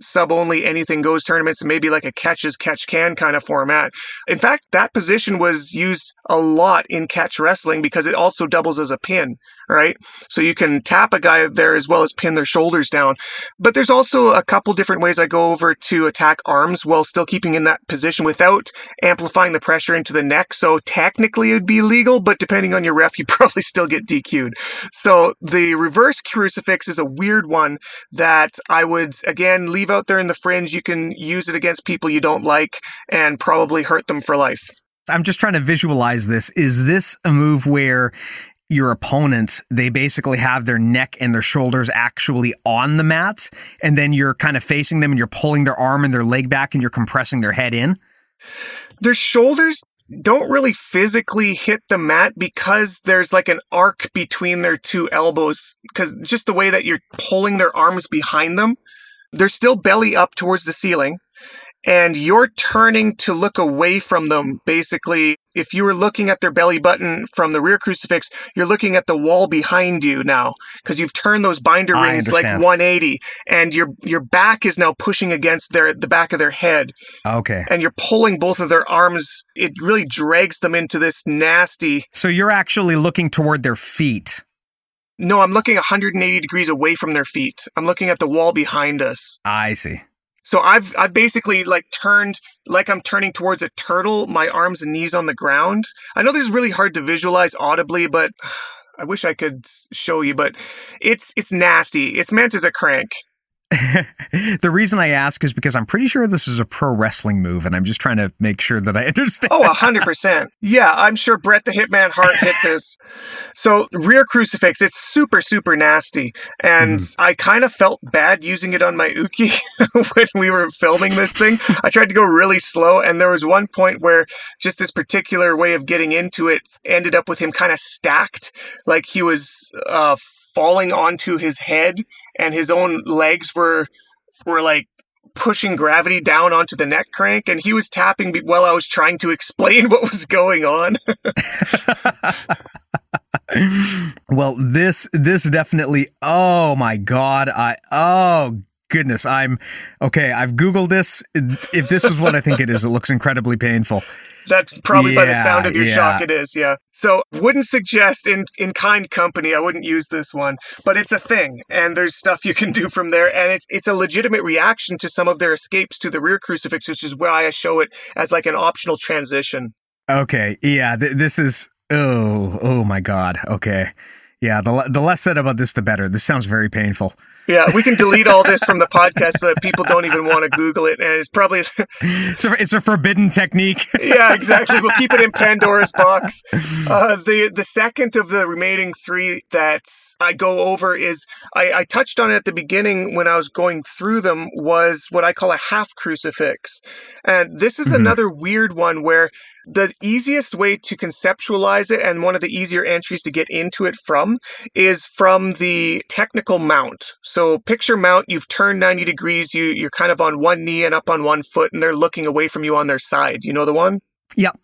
sub-only anything-goes tournaments, and maybe like a catch-as-catch-can kind of format. In fact, that position was used a lot in catch wrestling because it also doubles as a pin, right? So you can tap a guy there as well as pin their shoulders down. But there's also a couple different ways I go over to attack arms while still keeping in that position without amplifying the pressure into the neck. So technically it'd be legal, but depending on your ref, you'd probably still get DQ'd. So the reverse crucifix is a weird one that I would, again, leave out there in the fringe. You can use it against people you don't like and probably hurt them for life. I'm just trying to visualize this. Is this a move where your opponents, they basically have their neck and their shoulders actually on the mats, and then you're kind of facing them and you're pulling their arm and their leg back and you're compressing their head in? Their shoulders don't really physically hit the mat because there's like an arc between their two elbows, because just the way that you're pulling their arms behind them, they're still belly up towards the ceiling. And you're turning to look away from them, basically. If you were looking at their belly button from the rear crucifix, you're looking at the wall behind you now, because you've turned those binder rings like 180, and your back is now pushing against the back of their head. Okay. And you're pulling both of their arms. It really drags them into this nasty... So you're actually looking toward their feet. No, I'm looking 180 degrees away from their feet. I'm looking at the wall behind us. I see. So I've basically like turned, like I'm turning towards a turtle, my arms and knees on the ground. I know this is really hard to visualize audibly, but I wish I could show you, but it's nasty. It's meant as a crank. The reason I ask is because I'm pretty sure this is a pro wrestling move, and I'm just trying to make sure that I understand. Oh, 100%. Yeah, I'm sure Brett the Hitman Hart hit this. So rear crucifix, it's super, super nasty. And I kind of felt bad using it on my Uki when we were filming this thing. I tried to go really slow, and there was one point where just this particular way of getting into it ended up with him kind of stacked, like he was falling onto his head, and his own legs were like pushing gravity down onto the neck crank, and he was tapping while I was trying to explain what was going on. Well, this definitely, oh my God, goodness, I'm okay. I've Googled this. If this is what I think it is, it looks incredibly painful. That's probably by the sound of your shock it is, yeah. So wouldn't suggest in kind company, I wouldn't use this one, but it's a thing, and there's stuff you can do from there, and it's a legitimate reaction to some of their escapes to the rear crucifix, which is why I show it as like an optional transition. Okay, yeah, this is, oh my God, okay. Yeah, the less said about this, the better. This sounds very painful. Yeah, we can delete all this from the podcast so that people don't even want to Google it. And it's probably... it's a forbidden technique. Yeah, exactly. We'll keep it in Pandora's box. The second of the remaining three that I go over is, I touched on it at the beginning when I was going through them, was what I call a half crucifix. And this is another weird one where the easiest way to conceptualize it, and one of the easier entries to get into it from, is from the technical mount. So picture mount, you've turned 90 degrees, you're kind of on one knee and up on one foot, and they're looking away from you on their side. You know the one? Yep.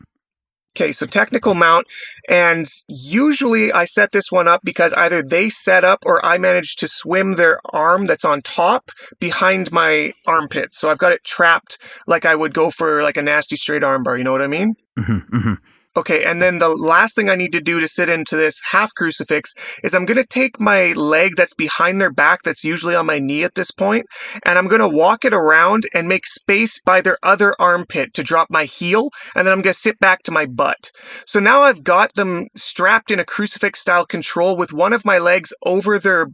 Okay, so technical mount, and usually I set this one up because either they set up or I manage to swim their arm that's on top behind my armpit. So I've got it trapped like I would go for like a nasty straight armbar, you know what I mean? Mm-hmm, mm-hmm. Okay, and then the last thing I need to do to sit into this half crucifix is I'm going to take my leg that's behind their back, that's usually on my knee at this point, and I'm going to walk it around and make space by their other armpit to drop my heel, and then I'm going to sit back to my butt. So now I've got them strapped in a crucifix-style control with one of my legs over their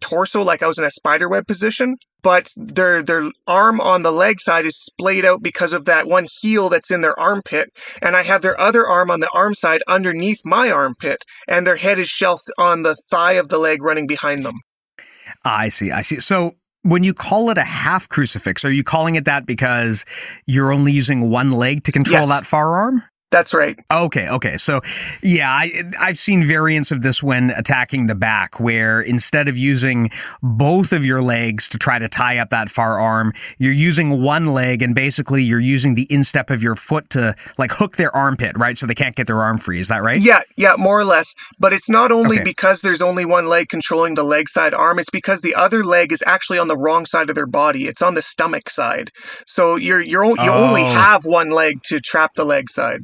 torso like I was in a spiderweb position, but their arm on the leg side is splayed out because of that one heel that's in their armpit, and I have their other arm on the arm side underneath my armpit, and their head is shelved on the thigh of the leg running behind them. I see. So when you call it a half crucifix, are you calling it that because you're only using one leg to control that far arm? That's right. Okay. So, yeah, I've seen variants of this when attacking the back, where instead of using both of your legs to try to tie up that far arm, you're using one leg, and basically you're using the instep of your foot to, like, hook their armpit, right? So they can't get their arm free. Is that right? Yeah, more or less. But it's not only because there's only one leg controlling the leg side arm. It's because the other leg is actually on the wrong side of their body. It's on the stomach side. So you only have one leg to trap the leg side.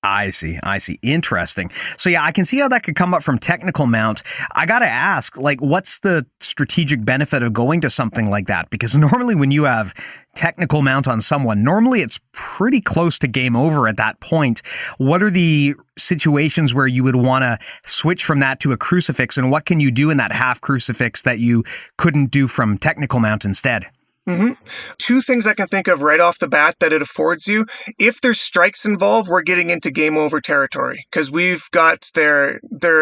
I see. Interesting. So yeah, I can see how that could come up from technical mount. I got to ask, like, what's the strategic benefit of going to something like that? Because normally when you have technical mount on someone, normally it's pretty close to game over at that point. What are the situations where you would want to switch from that to a crucifix? And what can you do in that half crucifix that you couldn't do from technical mount instead? Mm-hmm. Two things I can think of right off the bat that it affords you. If there's strikes involved, we're getting into game over territory because we've got their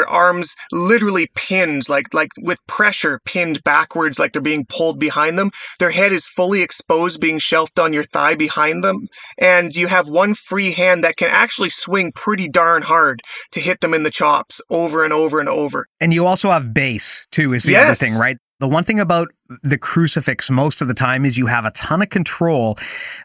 arms literally pinned, like with pressure pinned backwards, like they're being pulled behind them. Their head is fully exposed, being shelved on your thigh behind them. And you have one free hand that can actually swing pretty darn hard to hit them in the chops over and over and over. And you also have base too, is the other thing, right? The one thing about the crucifix most of the time is you have a ton of control,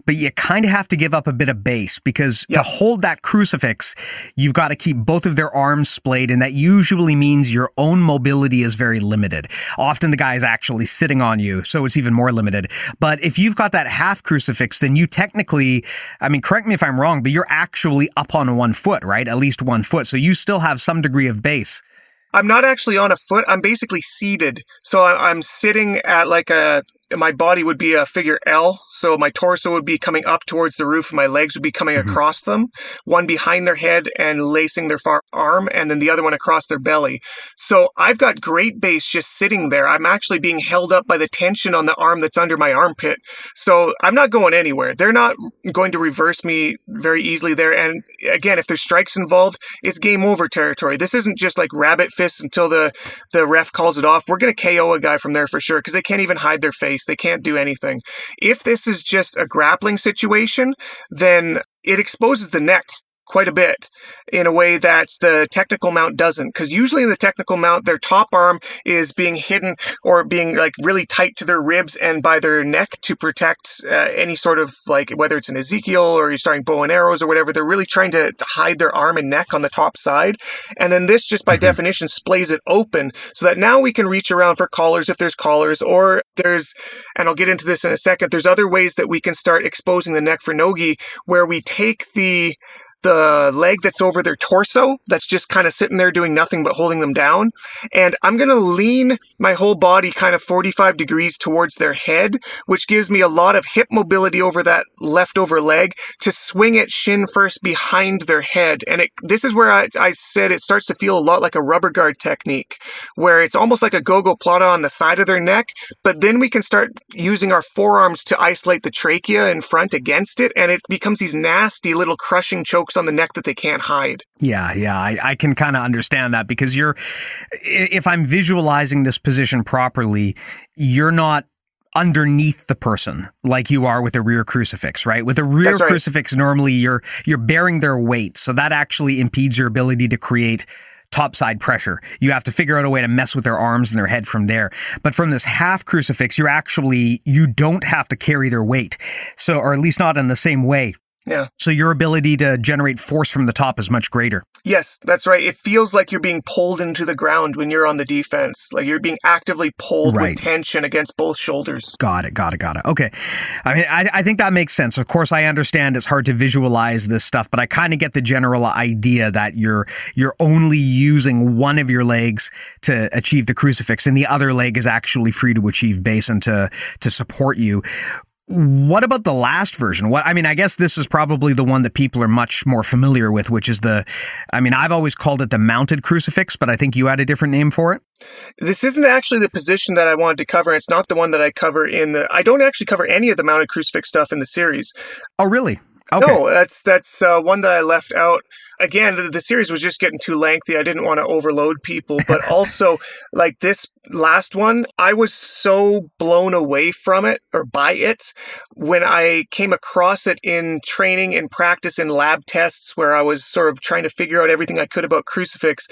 but you kind of have to give up a bit of base because to hold that crucifix, you've got to keep both of their arms splayed. And that usually means your own mobility is very limited. Often the guy is actually sitting on you, so it's even more limited. But if you've got that half crucifix, then you technically, I mean, correct me if I'm wrong, but you're actually up on one foot, right? At least one foot. So you still have some degree of base. I'm not actually on a foot. I'm basically seated. So I'm sitting at my body would be a figure L. So my torso would be coming up towards the roof. And my legs would be coming across them, one behind their head and lacing their far arm, and then the other one across their belly. So I've got great base just sitting there. I'm actually being held up by the tension on the arm that's under my armpit. So I'm not going anywhere. They're not going to reverse me very easily there. And again, if there's strikes involved, it's game over territory. This isn't just like rabbit fists until the ref calls it off. We're going to KO a guy from there for sure because they can't even hide their face. They can't do anything. If this is just a grappling situation, then it exposes the neck quite a bit in a way that the technical mount doesn't. Because usually in the technical mount, their top arm is being hidden or being like really tight to their ribs and by their neck to protect any sort of like, whether it's an Ezekiel or you're starting bow and arrows or whatever, they're really trying to hide their arm and neck on the top side. And then this just by definition splays it open so that now we can reach around for collars if there's collars or there's, and I'll get into this in a second, there's other ways that we can start exposing the neck for nogi where we take the leg that's over their torso that's just kind of sitting there doing nothing but holding them down. And I'm going to lean my whole body kind of 45 degrees towards their head, which gives me a lot of hip mobility over that leftover leg to swing it shin first behind their head. And this is where I said it starts to feel a lot like a rubber guard technique, where it's almost like a go-go plata on the side of their neck. But then we can start using our forearms to isolate the trachea in front against it. And it becomes these nasty little crushing chokes on the neck that they can't hide. Yeah. I can kind of understand that because if I'm visualizing this position properly, you're not underneath the person like you are with a rear crucifix, right? With a rear crucifix, normally you're bearing their weight. So that actually impedes your ability to create topside pressure. You have to figure out a way to mess with their arms and their head from there. But from this half crucifix, you don't have to carry their weight. So, or at least not in the same way. Yeah. So your ability to generate force from the top is much greater. Yes, that's right. It feels like you're being pulled into the ground when you're on the defense. Like you're being actively pulled with tension against both shoulders. Got it. Okay. I mean, I think that makes sense. Of course, I understand it's hard to visualize this stuff, but I kind of get the general idea that you're only using one of your legs to achieve the crucifix and the other leg is actually free to achieve base and to support you. What about the last version? I guess this is probably the one that people are much more familiar with, which is I've always called it the mounted crucifix, but I think you had a different name for it. This isn't actually the position that I wanted to cover. It's not the one that I cover I don't actually cover any of the mounted crucifix stuff in the series. Oh, really? Okay. No, that's one that I left out. Again, the series was just getting too lengthy. I didn't want to overload people, but also like this last one, I was so blown away from it or by it when I came across it in training and practice in lab tests where I was sort of trying to figure out everything I could about crucifix.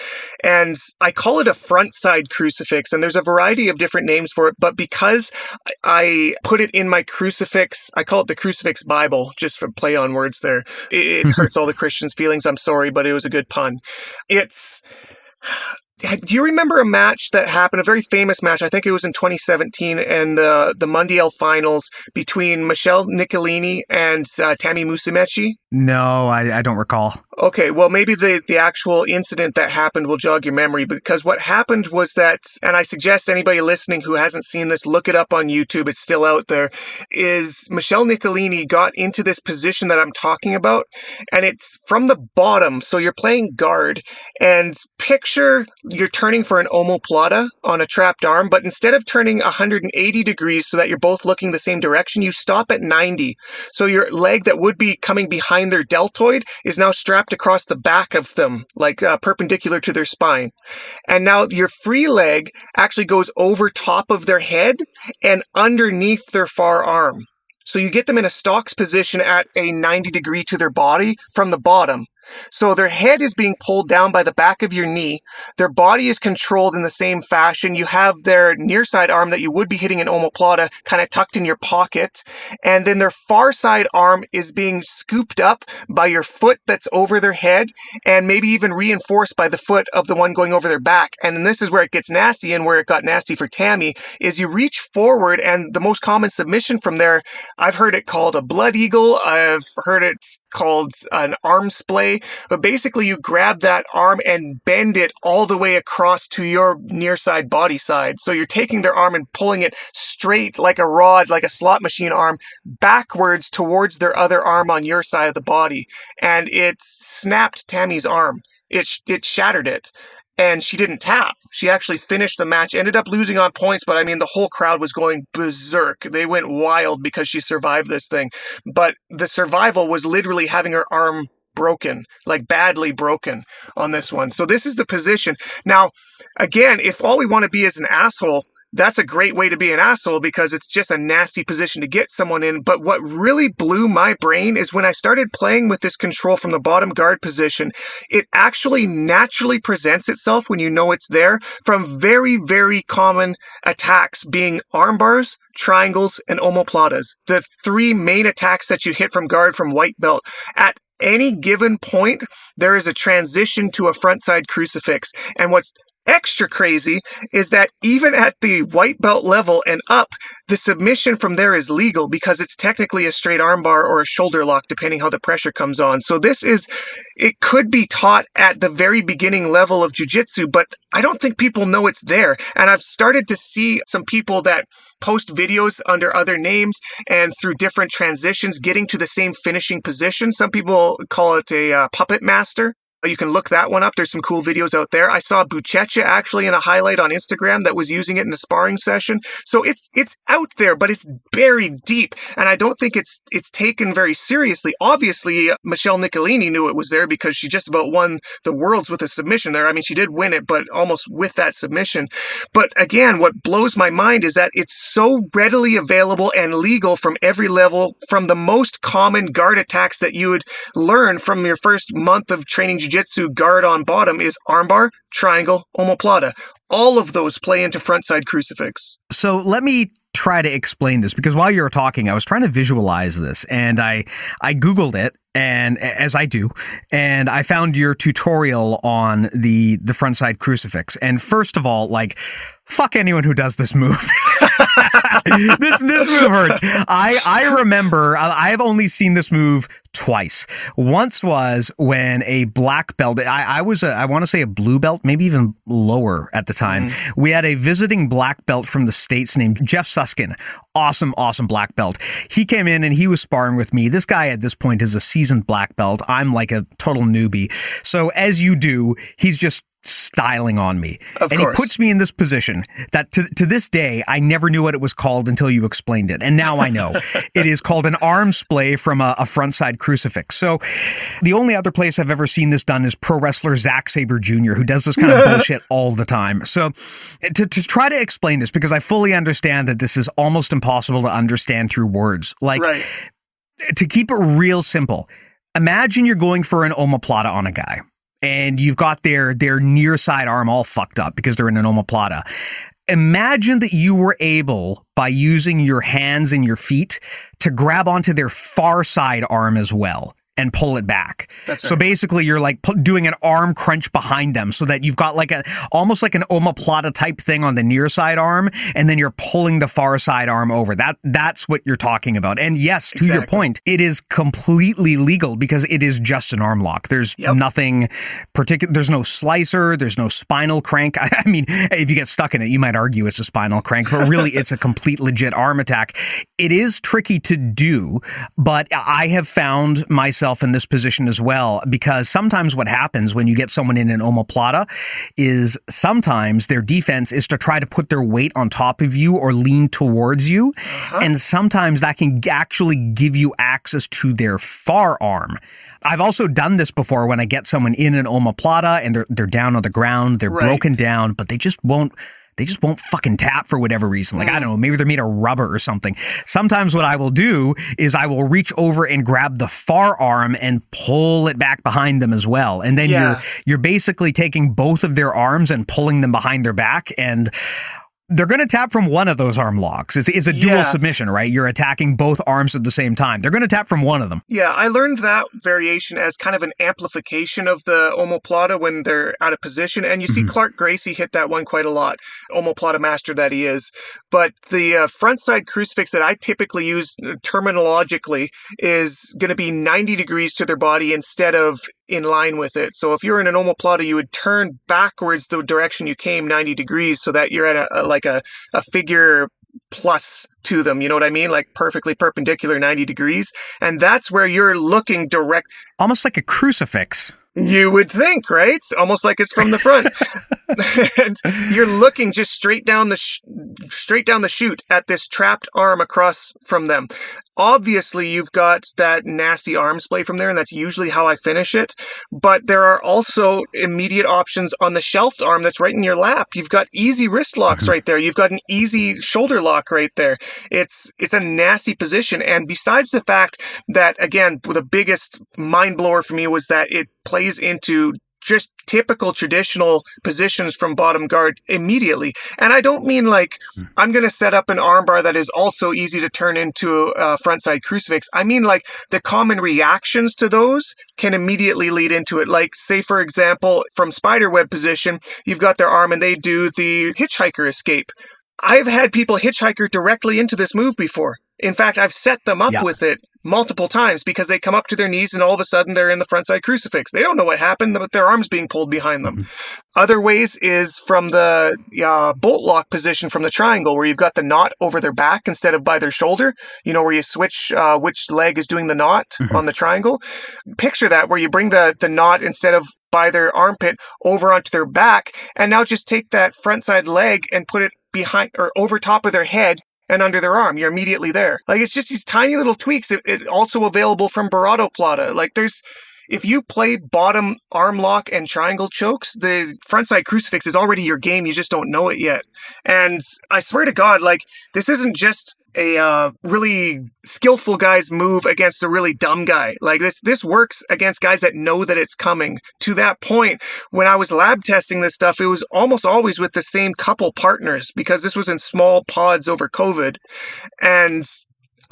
And I call it a front side crucifix, and there's a variety of different names for it. But because I put it in my crucifix, I call it the Crucifix Bible, just for play on words there. It hurts all the Christians' feelings. I'm sorry, but it was a good pun. Do you remember a match that happened, a very famous match? I think it was in 2017 and the Mundial finals between Michelle Nicolini and Tammy Musumeci. No, I don't recall. Okay, well, maybe the actual incident that happened will jog your memory, because what happened was that, and I suggest anybody listening who hasn't seen this, look it up on YouTube, it's still out there, is Michelle Nicolini got into this position that I'm talking about, and it's from the bottom, so you're playing guard, and picture you're turning for an omoplata on a trapped arm, but instead of turning 180 degrees so that you're both looking the same direction, you stop at 90. So your leg that would be coming behind their deltoid is now strapped across the back of them, like perpendicular to their spine. And now your free leg actually goes over top of their head and underneath their far arm. So you get them in a stocks position at a 90 degree to their body from the bottom. So their head is being pulled down by the back of your knee. Their body is controlled in the same fashion. You have their near side arm that you would be hitting an omoplata kind of tucked in your pocket. And then their far side arm is being scooped up by your foot that's over their head, and maybe even reinforced by the foot of the one going over their back. And then this is where it gets nasty, and where it got nasty for Tammy is you reach forward, and the most common submission from there, I've heard it called a blood eagle. I've heard it called an arm splay. But basically, you grab that arm and bend it all the way across to your near side body side. So you're taking their arm and pulling it straight like a rod, like a slot machine arm, backwards towards their other arm on your side of the body. And it snapped Tammy's arm. It shattered it. And she didn't tap. She actually finished the match, ended up losing on points, but I mean, the whole crowd was going berserk. They went wild because she survived this thing. But the survival was literally having her arm broken, like badly broken on this one. So this is the position. Now, again, if all we want to be is an asshole, that's a great way to be an asshole, because it's just a nasty position to get someone in. But what really blew my brain is when I started playing with this control from the bottom guard position, it actually naturally presents itself when you know it's there from very, very common attacks being arm bars, triangles, and omoplatas. The three main attacks that you hit from guard from white belt. At any given point, there is a transition to a front side crucifix. And what's extra crazy is that even at the white belt level and up, the submission from there is legal, because it's technically a straight armbar or a shoulder lock, depending how the pressure comes on. So this is, it could be taught at the very beginning level of jiu-jitsu, but I don't think people know it's there. And I've started to see some people that post videos under other names and through different transitions getting to the same finishing position. Some people call it a puppet master. You can look that one up. There's some cool videos out there. I saw Buchecha actually in a highlight on Instagram that was using it in a sparring session. So it's out there, but it's buried deep. And I don't think it's taken very seriously. Obviously, Michelle Nicolini knew it was there, because she just about won the Worlds with a submission there. I mean, she did win it, but almost with that submission. But again, what blows my mind is that it's so readily available and legal from every level, from the most common guard attacks that you would learn from your first month of training jiu-jitsu guard on bottom is armbar, triangle, omoplata. All of those play into frontside crucifix. So let me try to explain this, because while you were talking, I was trying to visualize this, and I Googled it, and as I do, and I found your tutorial on the frontside crucifix. And first of all, like, fuck anyone who does this move. This move hurts. I remember, I've only seen this move twice. Once was when a black belt, I was I want to say a blue belt, maybe even lower at the time. Mm-hmm. We had a visiting black belt from the States named Jeff Suskin. Awesome black belt. He came in and he was sparring with me. This guy at this point is a seasoned black belt. I'm like a total newbie. So as you do, he's just styling on me. Of course. He puts me in this position that to this day, I never knew what it was called until you explained it. And now I know. It is called an arm splay from a front side crucifix. So the only other place I've ever seen this done is pro wrestler Zack Sabre Jr., who does this kind of bullshit all the time. So to try to explain this, because I fully understand that this is almost impossible to understand through words. Like, right. To keep it real simple, imagine you're going for an omoplata on a guy. And you've got their near side arm all fucked up because they're in an omoplata. Imagine that you were able, by using your hands and your feet, to grab onto their far side arm as well. and pull it back. That's right. So basically you're like doing an arm crunch behind them so that you've got like a, almost like an omoplata type thing on the near side arm. And then you're pulling the far side arm over. That's what you're talking about. And yes, to your point, it is completely legal because it is just an arm lock. There's nothing particular. There's no slicer. There's no spinal crank. I mean, if you get stuck in it, you might argue it's a spinal crank, but really it's a complete legit arm attack. It is tricky to do, but I have found myself in this position as well, because sometimes what happens when you get someone in an omoplata is sometimes their defense is to try to put their weight on top of you or lean towards you. Uh-huh. And sometimes that can actually give you access to their far arm. I've also done this before when I get someone in an omoplata and they're down on the ground, they're broken down, but they just won't fucking tap for whatever reason. Like, I don't know, maybe they're made of rubber or something. Sometimes what I will do is I will reach over and grab the far arm and pull it back behind them as well. And then you're basically taking both of their arms and pulling them behind their back, and they're going to tap from one of those arm locks. It's a dual submission, right? You're attacking both arms at the same time. They're going to tap from one of them. Yeah, I learned that variation as kind of an amplification of the omoplata when they're out of position. And you see Clark Gracie hit that one quite a lot, omoplata master that he is. But the front side crucifix that I typically use terminologically is going to be 90 degrees to their body instead of in line with it. So if you're in an omoplata, you would turn backwards the direction you came 90 degrees so that you're at a figure plus to them. You know what I mean? Like perfectly perpendicular 90 degrees. And that's where you're looking direct. Almost like a crucifix. You would think, right? It's almost like it's from the front. And you're looking just straight down the chute at this trapped arm across from them. Obviously, you've got that nasty arm splay from there, and that's usually how I finish it. But there are also immediate options on the shelved arm that's right in your lap. You've got easy wrist locks right there. You've got an easy shoulder lock right there. It's a nasty position. And besides the fact that, again, the biggest mind blower for me was that it plays into just typical traditional positions from bottom guard immediately. And I don't mean like I'm going to set up an armbar that is also easy to turn into a front side crucifix. I mean like the common reactions to those can immediately lead into it. Like say, for example, from spiderweb position, you've got their arm and they do the hitchhiker escape. I've had people hitchhiker directly into this move before. In fact, I've set them up with it multiple times because they come up to their knees and all of a sudden they're in the front side crucifix. They don't know what happened, but their arm's being pulled behind them. Other ways is from the bolt lock position from the triangle where you've got the knot over their back instead of by their shoulder, you know, where you switch which leg is doing the knot on the triangle. Picture that where you bring the knot instead of by their armpit over onto their back, and now just take that front side leg and put it behind or over top of their head and under their arm. You're immediately there. Like, it's just these tiny little tweaks. It also available from Barrett Plata. Like, there's, if you play bottom arm lock and triangle chokes, the front side crucifix is already your game. You just don't know it yet. And I swear to God, like, this isn't just a really skillful guy's move against a really dumb guy. Like this works against guys that know that it's coming. To that point, when I was lab testing this stuff, it was almost always with the same couple partners because this was in small pods over COVID. And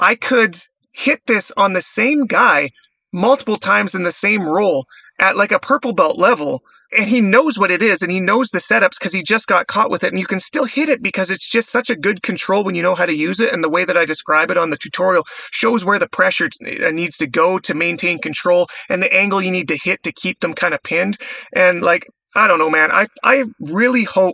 I could hit this on the same guy multiple times in the same role at like a purple belt level. And he knows what it is, and he knows the setups because he just got caught with it. And you can still hit it because it's just such a good control when you know how to use it. And the way that I describe it on the tutorial shows where the pressure needs to go to maintain control and the angle you need to hit to keep them kind of pinned. And like, I don't know, man, I really hope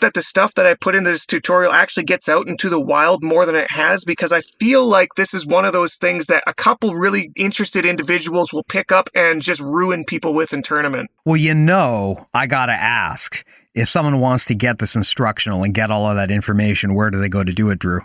that the stuff that I put into this tutorial actually gets out into the wild more than it has, because I feel like this is one of those things that a couple really interested individuals will pick up and just ruin people with in tournament. Well, you know, I gotta ask, if someone wants to get this instructional and get all of that information, where do they go to do it, Drew?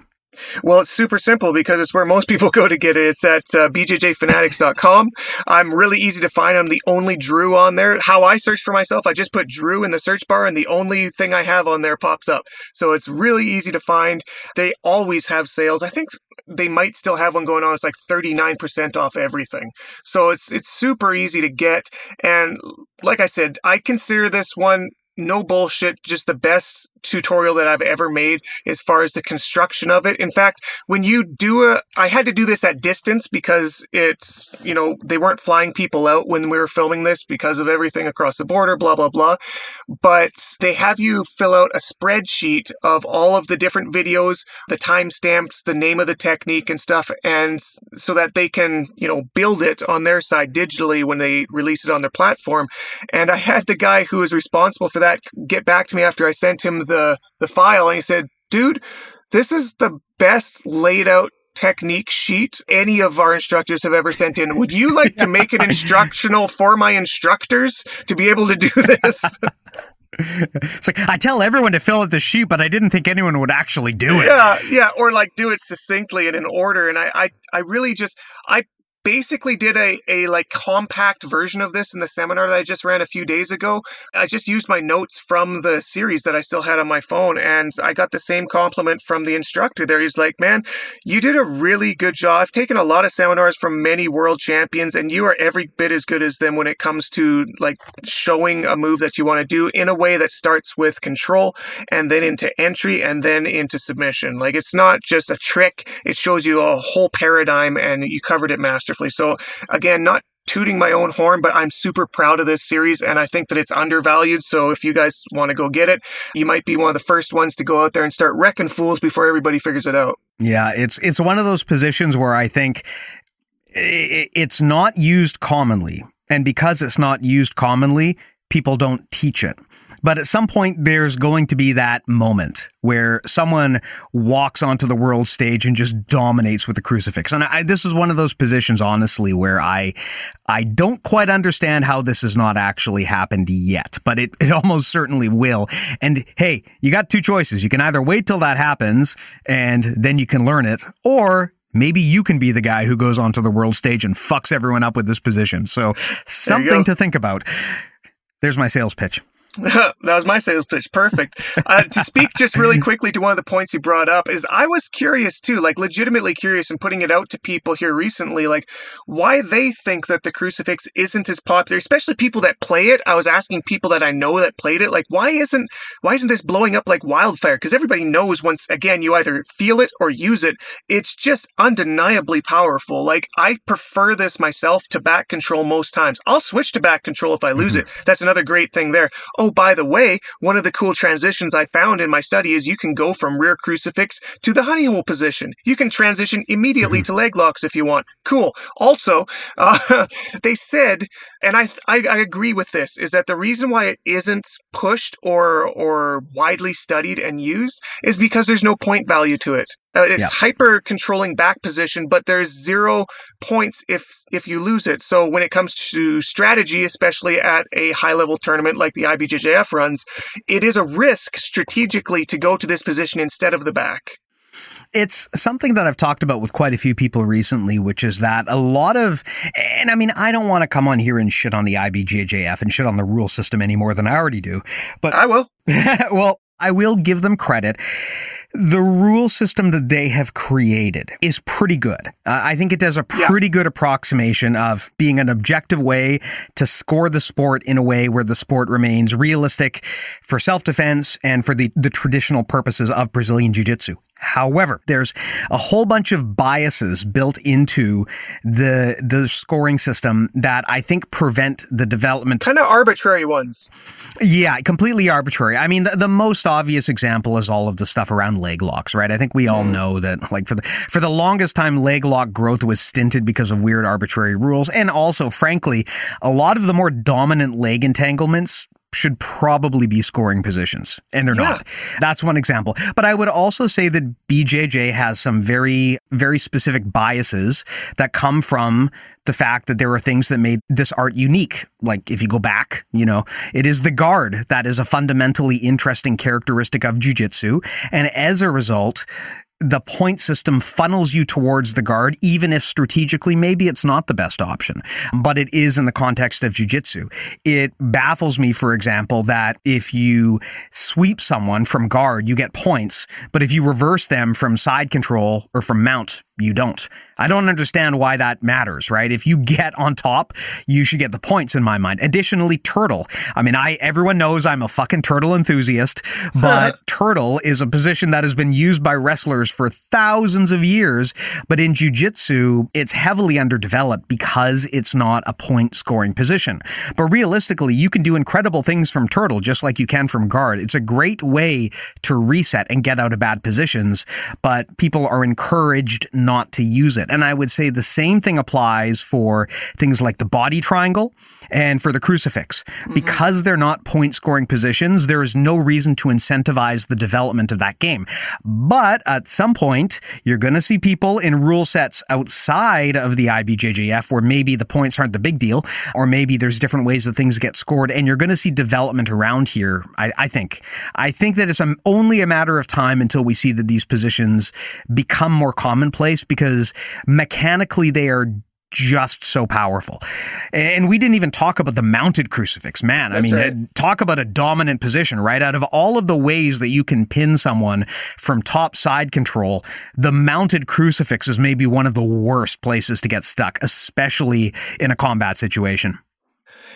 Well, it's super simple because it's where most people go to get it. It's at bjjfanatics.com. I'm really easy to find. I'm the only Drew on there. How I search for myself, I just put Drew in the search bar and the only thing I have on there pops up. So it's really easy to find. They always have sales. I think they might still have one going on. It's like 39% off everything. So it's super easy to get. And like I said, I consider this one no bullshit, just the best tutorial that I've ever made as far as the construction of it. In fact, when you do I had to do this at distance because it's, you know, they weren't flying people out when we were filming this because of everything across the border, blah, blah, blah. But they have you fill out a spreadsheet of all of the different videos, the timestamps, the name of the technique and stuff, and so that they can, you know, build it on their side digitally when they release it on their platform. And I had the guy who was responsible for that get back to me after I sent him the file, and he said, dude, this is the best laid out technique sheet any of our instructors have ever sent in. Would you like to make it instructional for my instructors to be able to do this? It's like, I tell everyone to fill out the sheet, but I didn't think anyone would actually do it. Yeah. Or like do it succinctly and in order. And I really just, I basically did a like compact version of this in the seminar that I just ran a few days ago. I just used my notes from the series that I still had on my phone, and I got the same compliment from the instructor there. He's like, man, you did a really good job. I've taken a lot of seminars from many world champions, and you are every bit as good as them when it comes to like showing a move that you want to do in a way that starts with control and then into entry and then into submission. Like, it's not just a trick. It shows you a whole paradigm, and you covered it masterfully. So again, not tooting my own horn, but I'm super proud of this series, and I think that it's undervalued. So if you guys want to go get it, you might be one of the first ones to go out there and start wrecking fools before everybody figures it out. Yeah, it's one of those positions where I think it's not used commonly. And because it's not used commonly, people don't teach it. But at some point, there's going to be that moment where someone walks onto the world stage and just dominates with the crucifix. And this is one of those positions, honestly, where I don't quite understand how this has not actually happened yet, but it almost certainly will. And hey, you got two choices. You can either wait till that happens and then you can learn it, or maybe you can be the guy who goes onto the world stage and fucks everyone up with this position. So something to think about. There's my sales pitch. That was my sales pitch. Perfect. To speak just really quickly to one of the points you brought up is I was curious too, like legitimately curious, and putting it out to people here recently, like why they think that the crucifix isn't as popular, especially people that play it. I was asking people that I know that played it, like why isn't this blowing up like wildfire? Because everybody knows, once again, you either feel it or use it. It's just undeniably powerful. Like, I prefer this myself to back control most times. I'll switch to back control if I lose it. That's another great thing there. Oh, by the way, one of the cool transitions I found in my study is you can go from rear crucifix to the honey hole position. You can transition immediately to leg locks if you want. Cool. Also, they said, and I agree with this, is that the reason why it isn't pushed or widely studied and used is because there's no point value to it. It's hyper controlling back position, but there's 0 points if you lose it. So when it comes to strategy, especially at a high level tournament like the IBJJF runs, it is a risk strategically to go to this position instead of the back. It's something that I've talked about with quite a few people recently, which is that a lot of, and I mean, I don't want to come on here and shit on the IBJJF and shit on the rule system any more than I already do, but I will. Well, I will give them credit. The rule system that they have created is pretty good. I think it does a pretty good approximation of being an objective way to score the sport in a way where the sport remains realistic for self-defense and for the traditional purposes of Brazilian Jiu-Jitsu. However, there's a whole bunch of biases built into the scoring system that I think prevent the development. Kind of arbitrary ones. Yeah, completely arbitrary. I mean, the most obvious example is all of the stuff around leg locks, right? I think we all know that, like, for the longest time, leg lock growth was stinted because of weird arbitrary rules. And also, frankly, a lot of the more dominant leg entanglements should probably be scoring positions, and they're not. That's one example. But I would also say that BJJ has some very, very specific biases that come from the fact that there are things that made this art unique. Like, if you go back, you know, it is the guard that is a fundamentally interesting characteristic of jiu-jitsu. And as a result, the point system funnels you towards the guard, even if strategically maybe it's not the best option, but it is in the context of jiu-jitsu. It baffles me, for example, that if you sweep someone from guard, you get points, but if you reverse them from side control or from mount, you don't. I don't understand why that matters, right? If you get on top, you should get the points in my mind. Additionally, turtle. I mean, everyone knows I'm a fucking turtle enthusiast, but turtle is a position that has been used by wrestlers for thousands of years, but in jiu-jitsu, it's heavily underdeveloped because it's not a point-scoring position. But realistically, you can do incredible things from turtle just like you can from guard. It's a great way to reset and get out of bad positions, but people are encouraged not to use it. And I would say the same thing applies for things like the body triangle and for the crucifix. Mm-hmm. Because they're not point-scoring positions, there is no reason to incentivize the development of that game. But at some point, you're going to see people in rule sets outside of the IBJJF where maybe the points aren't the big deal, or maybe there's different ways that things get scored, and you're going to see development around here, I think. I think that it's only a matter of time until we see that these positions become more commonplace, because mechanically they are just so powerful. And we didn't even talk about the mounted crucifix, man. That's right. Talk about a dominant position, right? Out of all of the ways that you can pin someone from top side control, the mounted crucifix is maybe one of the worst places to get stuck, especially in a combat situation.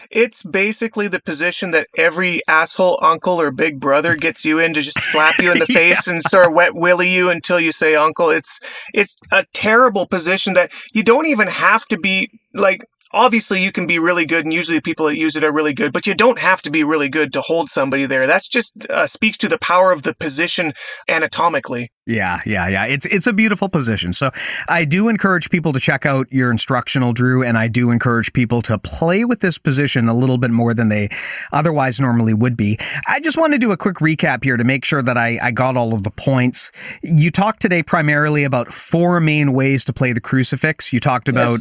It's basically the position that every asshole uncle or big brother gets you in to just slap you in the face and sort of wet willy you until you say uncle. It's a terrible position that you don't even have to be, like, obviously you can be really good, and usually the people that use it are really good, but you don't have to be really good to hold somebody there. That's just speaks to the power of the position anatomically. Yeah. It's a beautiful position. So I do encourage people to check out your instructional, Drew, and I do encourage people to play with this position a little bit more than they otherwise normally would be. I just want to do a quick recap here to make sure that I got all of the points. You talked today primarily about four main ways to play the crucifix. You talked about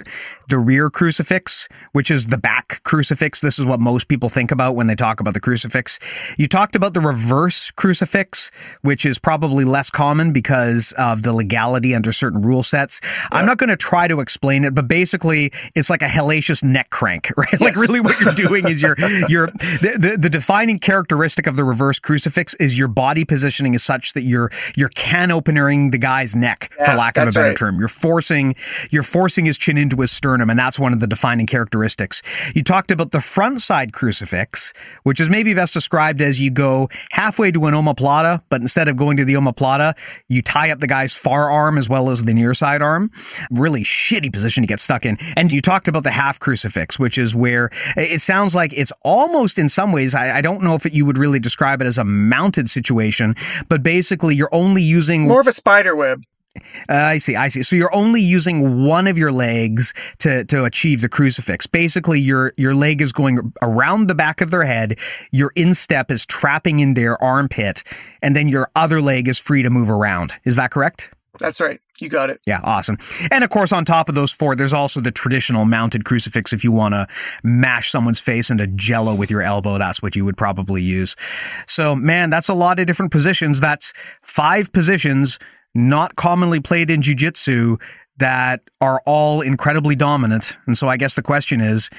the rear crucifix, which is the back crucifix. This is what most people think about when they talk about the crucifix. You talked about the reverse crucifix, which is probably less common because of the legality under certain rule sets. I'm not going to try to explain it, but basically it's like a hellacious neck crank, right? Yes. Like really what you're doing is the defining characteristic of the reverse crucifix is your body positioning is such that you're can openering the guy's neck, for lack of a better term. You're forcing his chin into his sternum, and that's one of the defining characteristics. You talked about the front side crucifix, which is maybe best described as you go halfway to an omoplata, but instead of going to the omoplata, you tie up the guy's far arm as well as the near side arm. Really shitty position to get stuck in. And you talked about the half crucifix, which is where it sounds like it's almost in some ways, I don't know if you would really describe it as a mounted situation, but basically you're only using... more of a spider web. I see. So you're only using one of your legs to achieve the crucifix. Basically, your leg is going around the back of their head, your instep is trapping in their armpit, and then your other leg is free to move around. Is that correct? That's right. You got it. Yeah, awesome. And of course, on top of those four, there's also the traditional mounted crucifix. If you want to mash someone's face into jello with your elbow, that's what you would probably use. So, man, that's a lot of different positions. That's five positions not commonly played in jiu-jitsu that are all incredibly dominant. And so I guess the question is,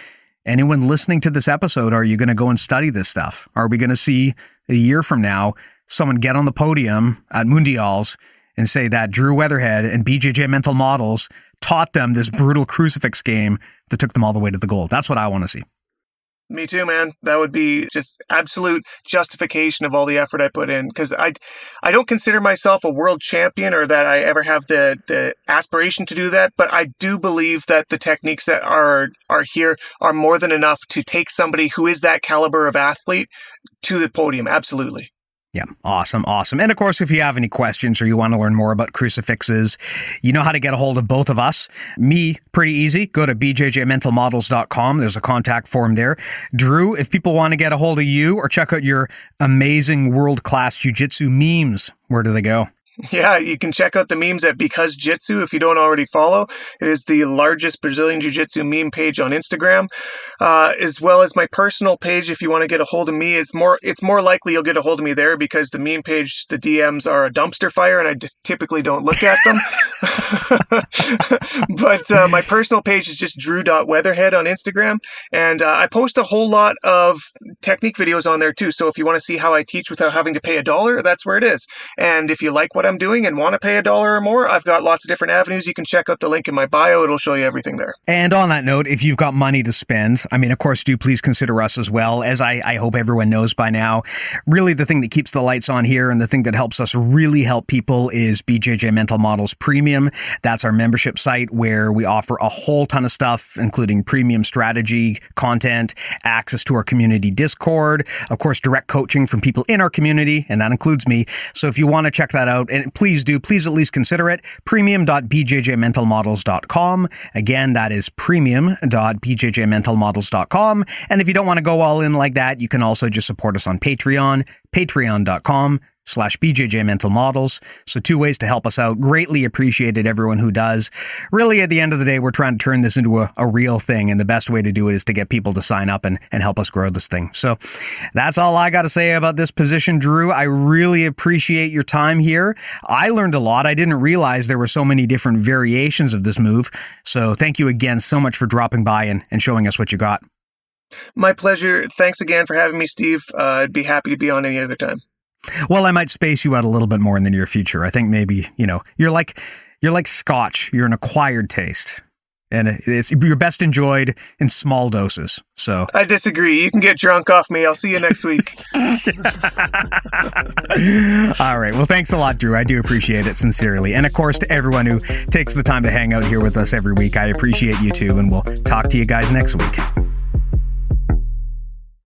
anyone listening to this episode, are you going to go and study this stuff? Are we going to see a year from now someone get on the podium at Mundials and say that Drew Weatherhead and BJJ Mental Models taught them this brutal crucifix game that took them all the way to the gold? That's what I want to see. Me too, man. That would be just absolute justification of all the effort I put in, because I don't consider myself a world champion or that I ever have the aspiration to do that, but I do believe that the techniques that are here are more than enough to take somebody who is that caliber of athlete to the podium. Absolutely. Yeah. Awesome. And of course, if you have any questions or you want to learn more about crucifixes, you know how to get a hold of both of us. Me, pretty easy. Go to bjjmentalmodels.com. There's a contact form there. Drew, if people want to get a hold of you or check out your amazing world-class jiu-jitsu memes, where do they go? Yeah, you can check out the memes at Because Jitsu if you don't already follow. It is the largest Brazilian Jiu-Jitsu meme page on Instagram, as well as my personal page. If you want to get a hold of me, it's more likely you'll get a hold of me there because the meme page, the DMs are a dumpster fire, and I typically don't look at them. But my personal page is just drew.weatherhead on Instagram. And I post a whole lot of technique videos on there too. So if you want to see how I teach without having to pay $1, that's where it is. And if you like what I'm doing and want to pay $1 or more, I've got lots of different avenues. You can check out the link in my bio. It'll show you everything there. And on that note, if you've got money to spend, I mean, of course, do please consider us as well. As I hope everyone knows by now, really the thing that keeps the lights on here and the thing that helps us really help people is BJJ Mental Models Premium. That's our membership site where we offer a whole ton of stuff, including premium strategy, content, access to our community Discord, of course, direct coaching from people in our community, and that includes me. So if you want to check that out, and please do, please at least consider it, premium.bjjmentalmodels.com. Again, that is premium.bjjmentalmodels.com. And if you don't want to go all in like that, you can also just support us on Patreon, patreon.com/BJJ Mental Models. So two ways to help us out. Greatly appreciated, everyone who does. Really, at the end of the day, we're trying to turn this into a real thing. And the best way to do it is to get people to sign up and help us grow this thing. So that's all I got to say about this position, Drew. I really appreciate your time here. I learned a lot. I didn't realize there were so many different variations of this move. So thank you again so much for dropping by and showing us what you got. My pleasure. Thanks again for having me, Steve. I'd be happy to be on any other time. Well, I might space you out a little bit more in the near future. I think maybe, you know, you're like scotch. You're an acquired taste, and you're best enjoyed in small doses. So I disagree. You can get drunk off me. I'll see you next week. All right. Well, thanks a lot, Drew. I do appreciate it sincerely. And of course, to everyone who takes the time to hang out here with us every week, I appreciate you too. And we'll talk to you guys next week.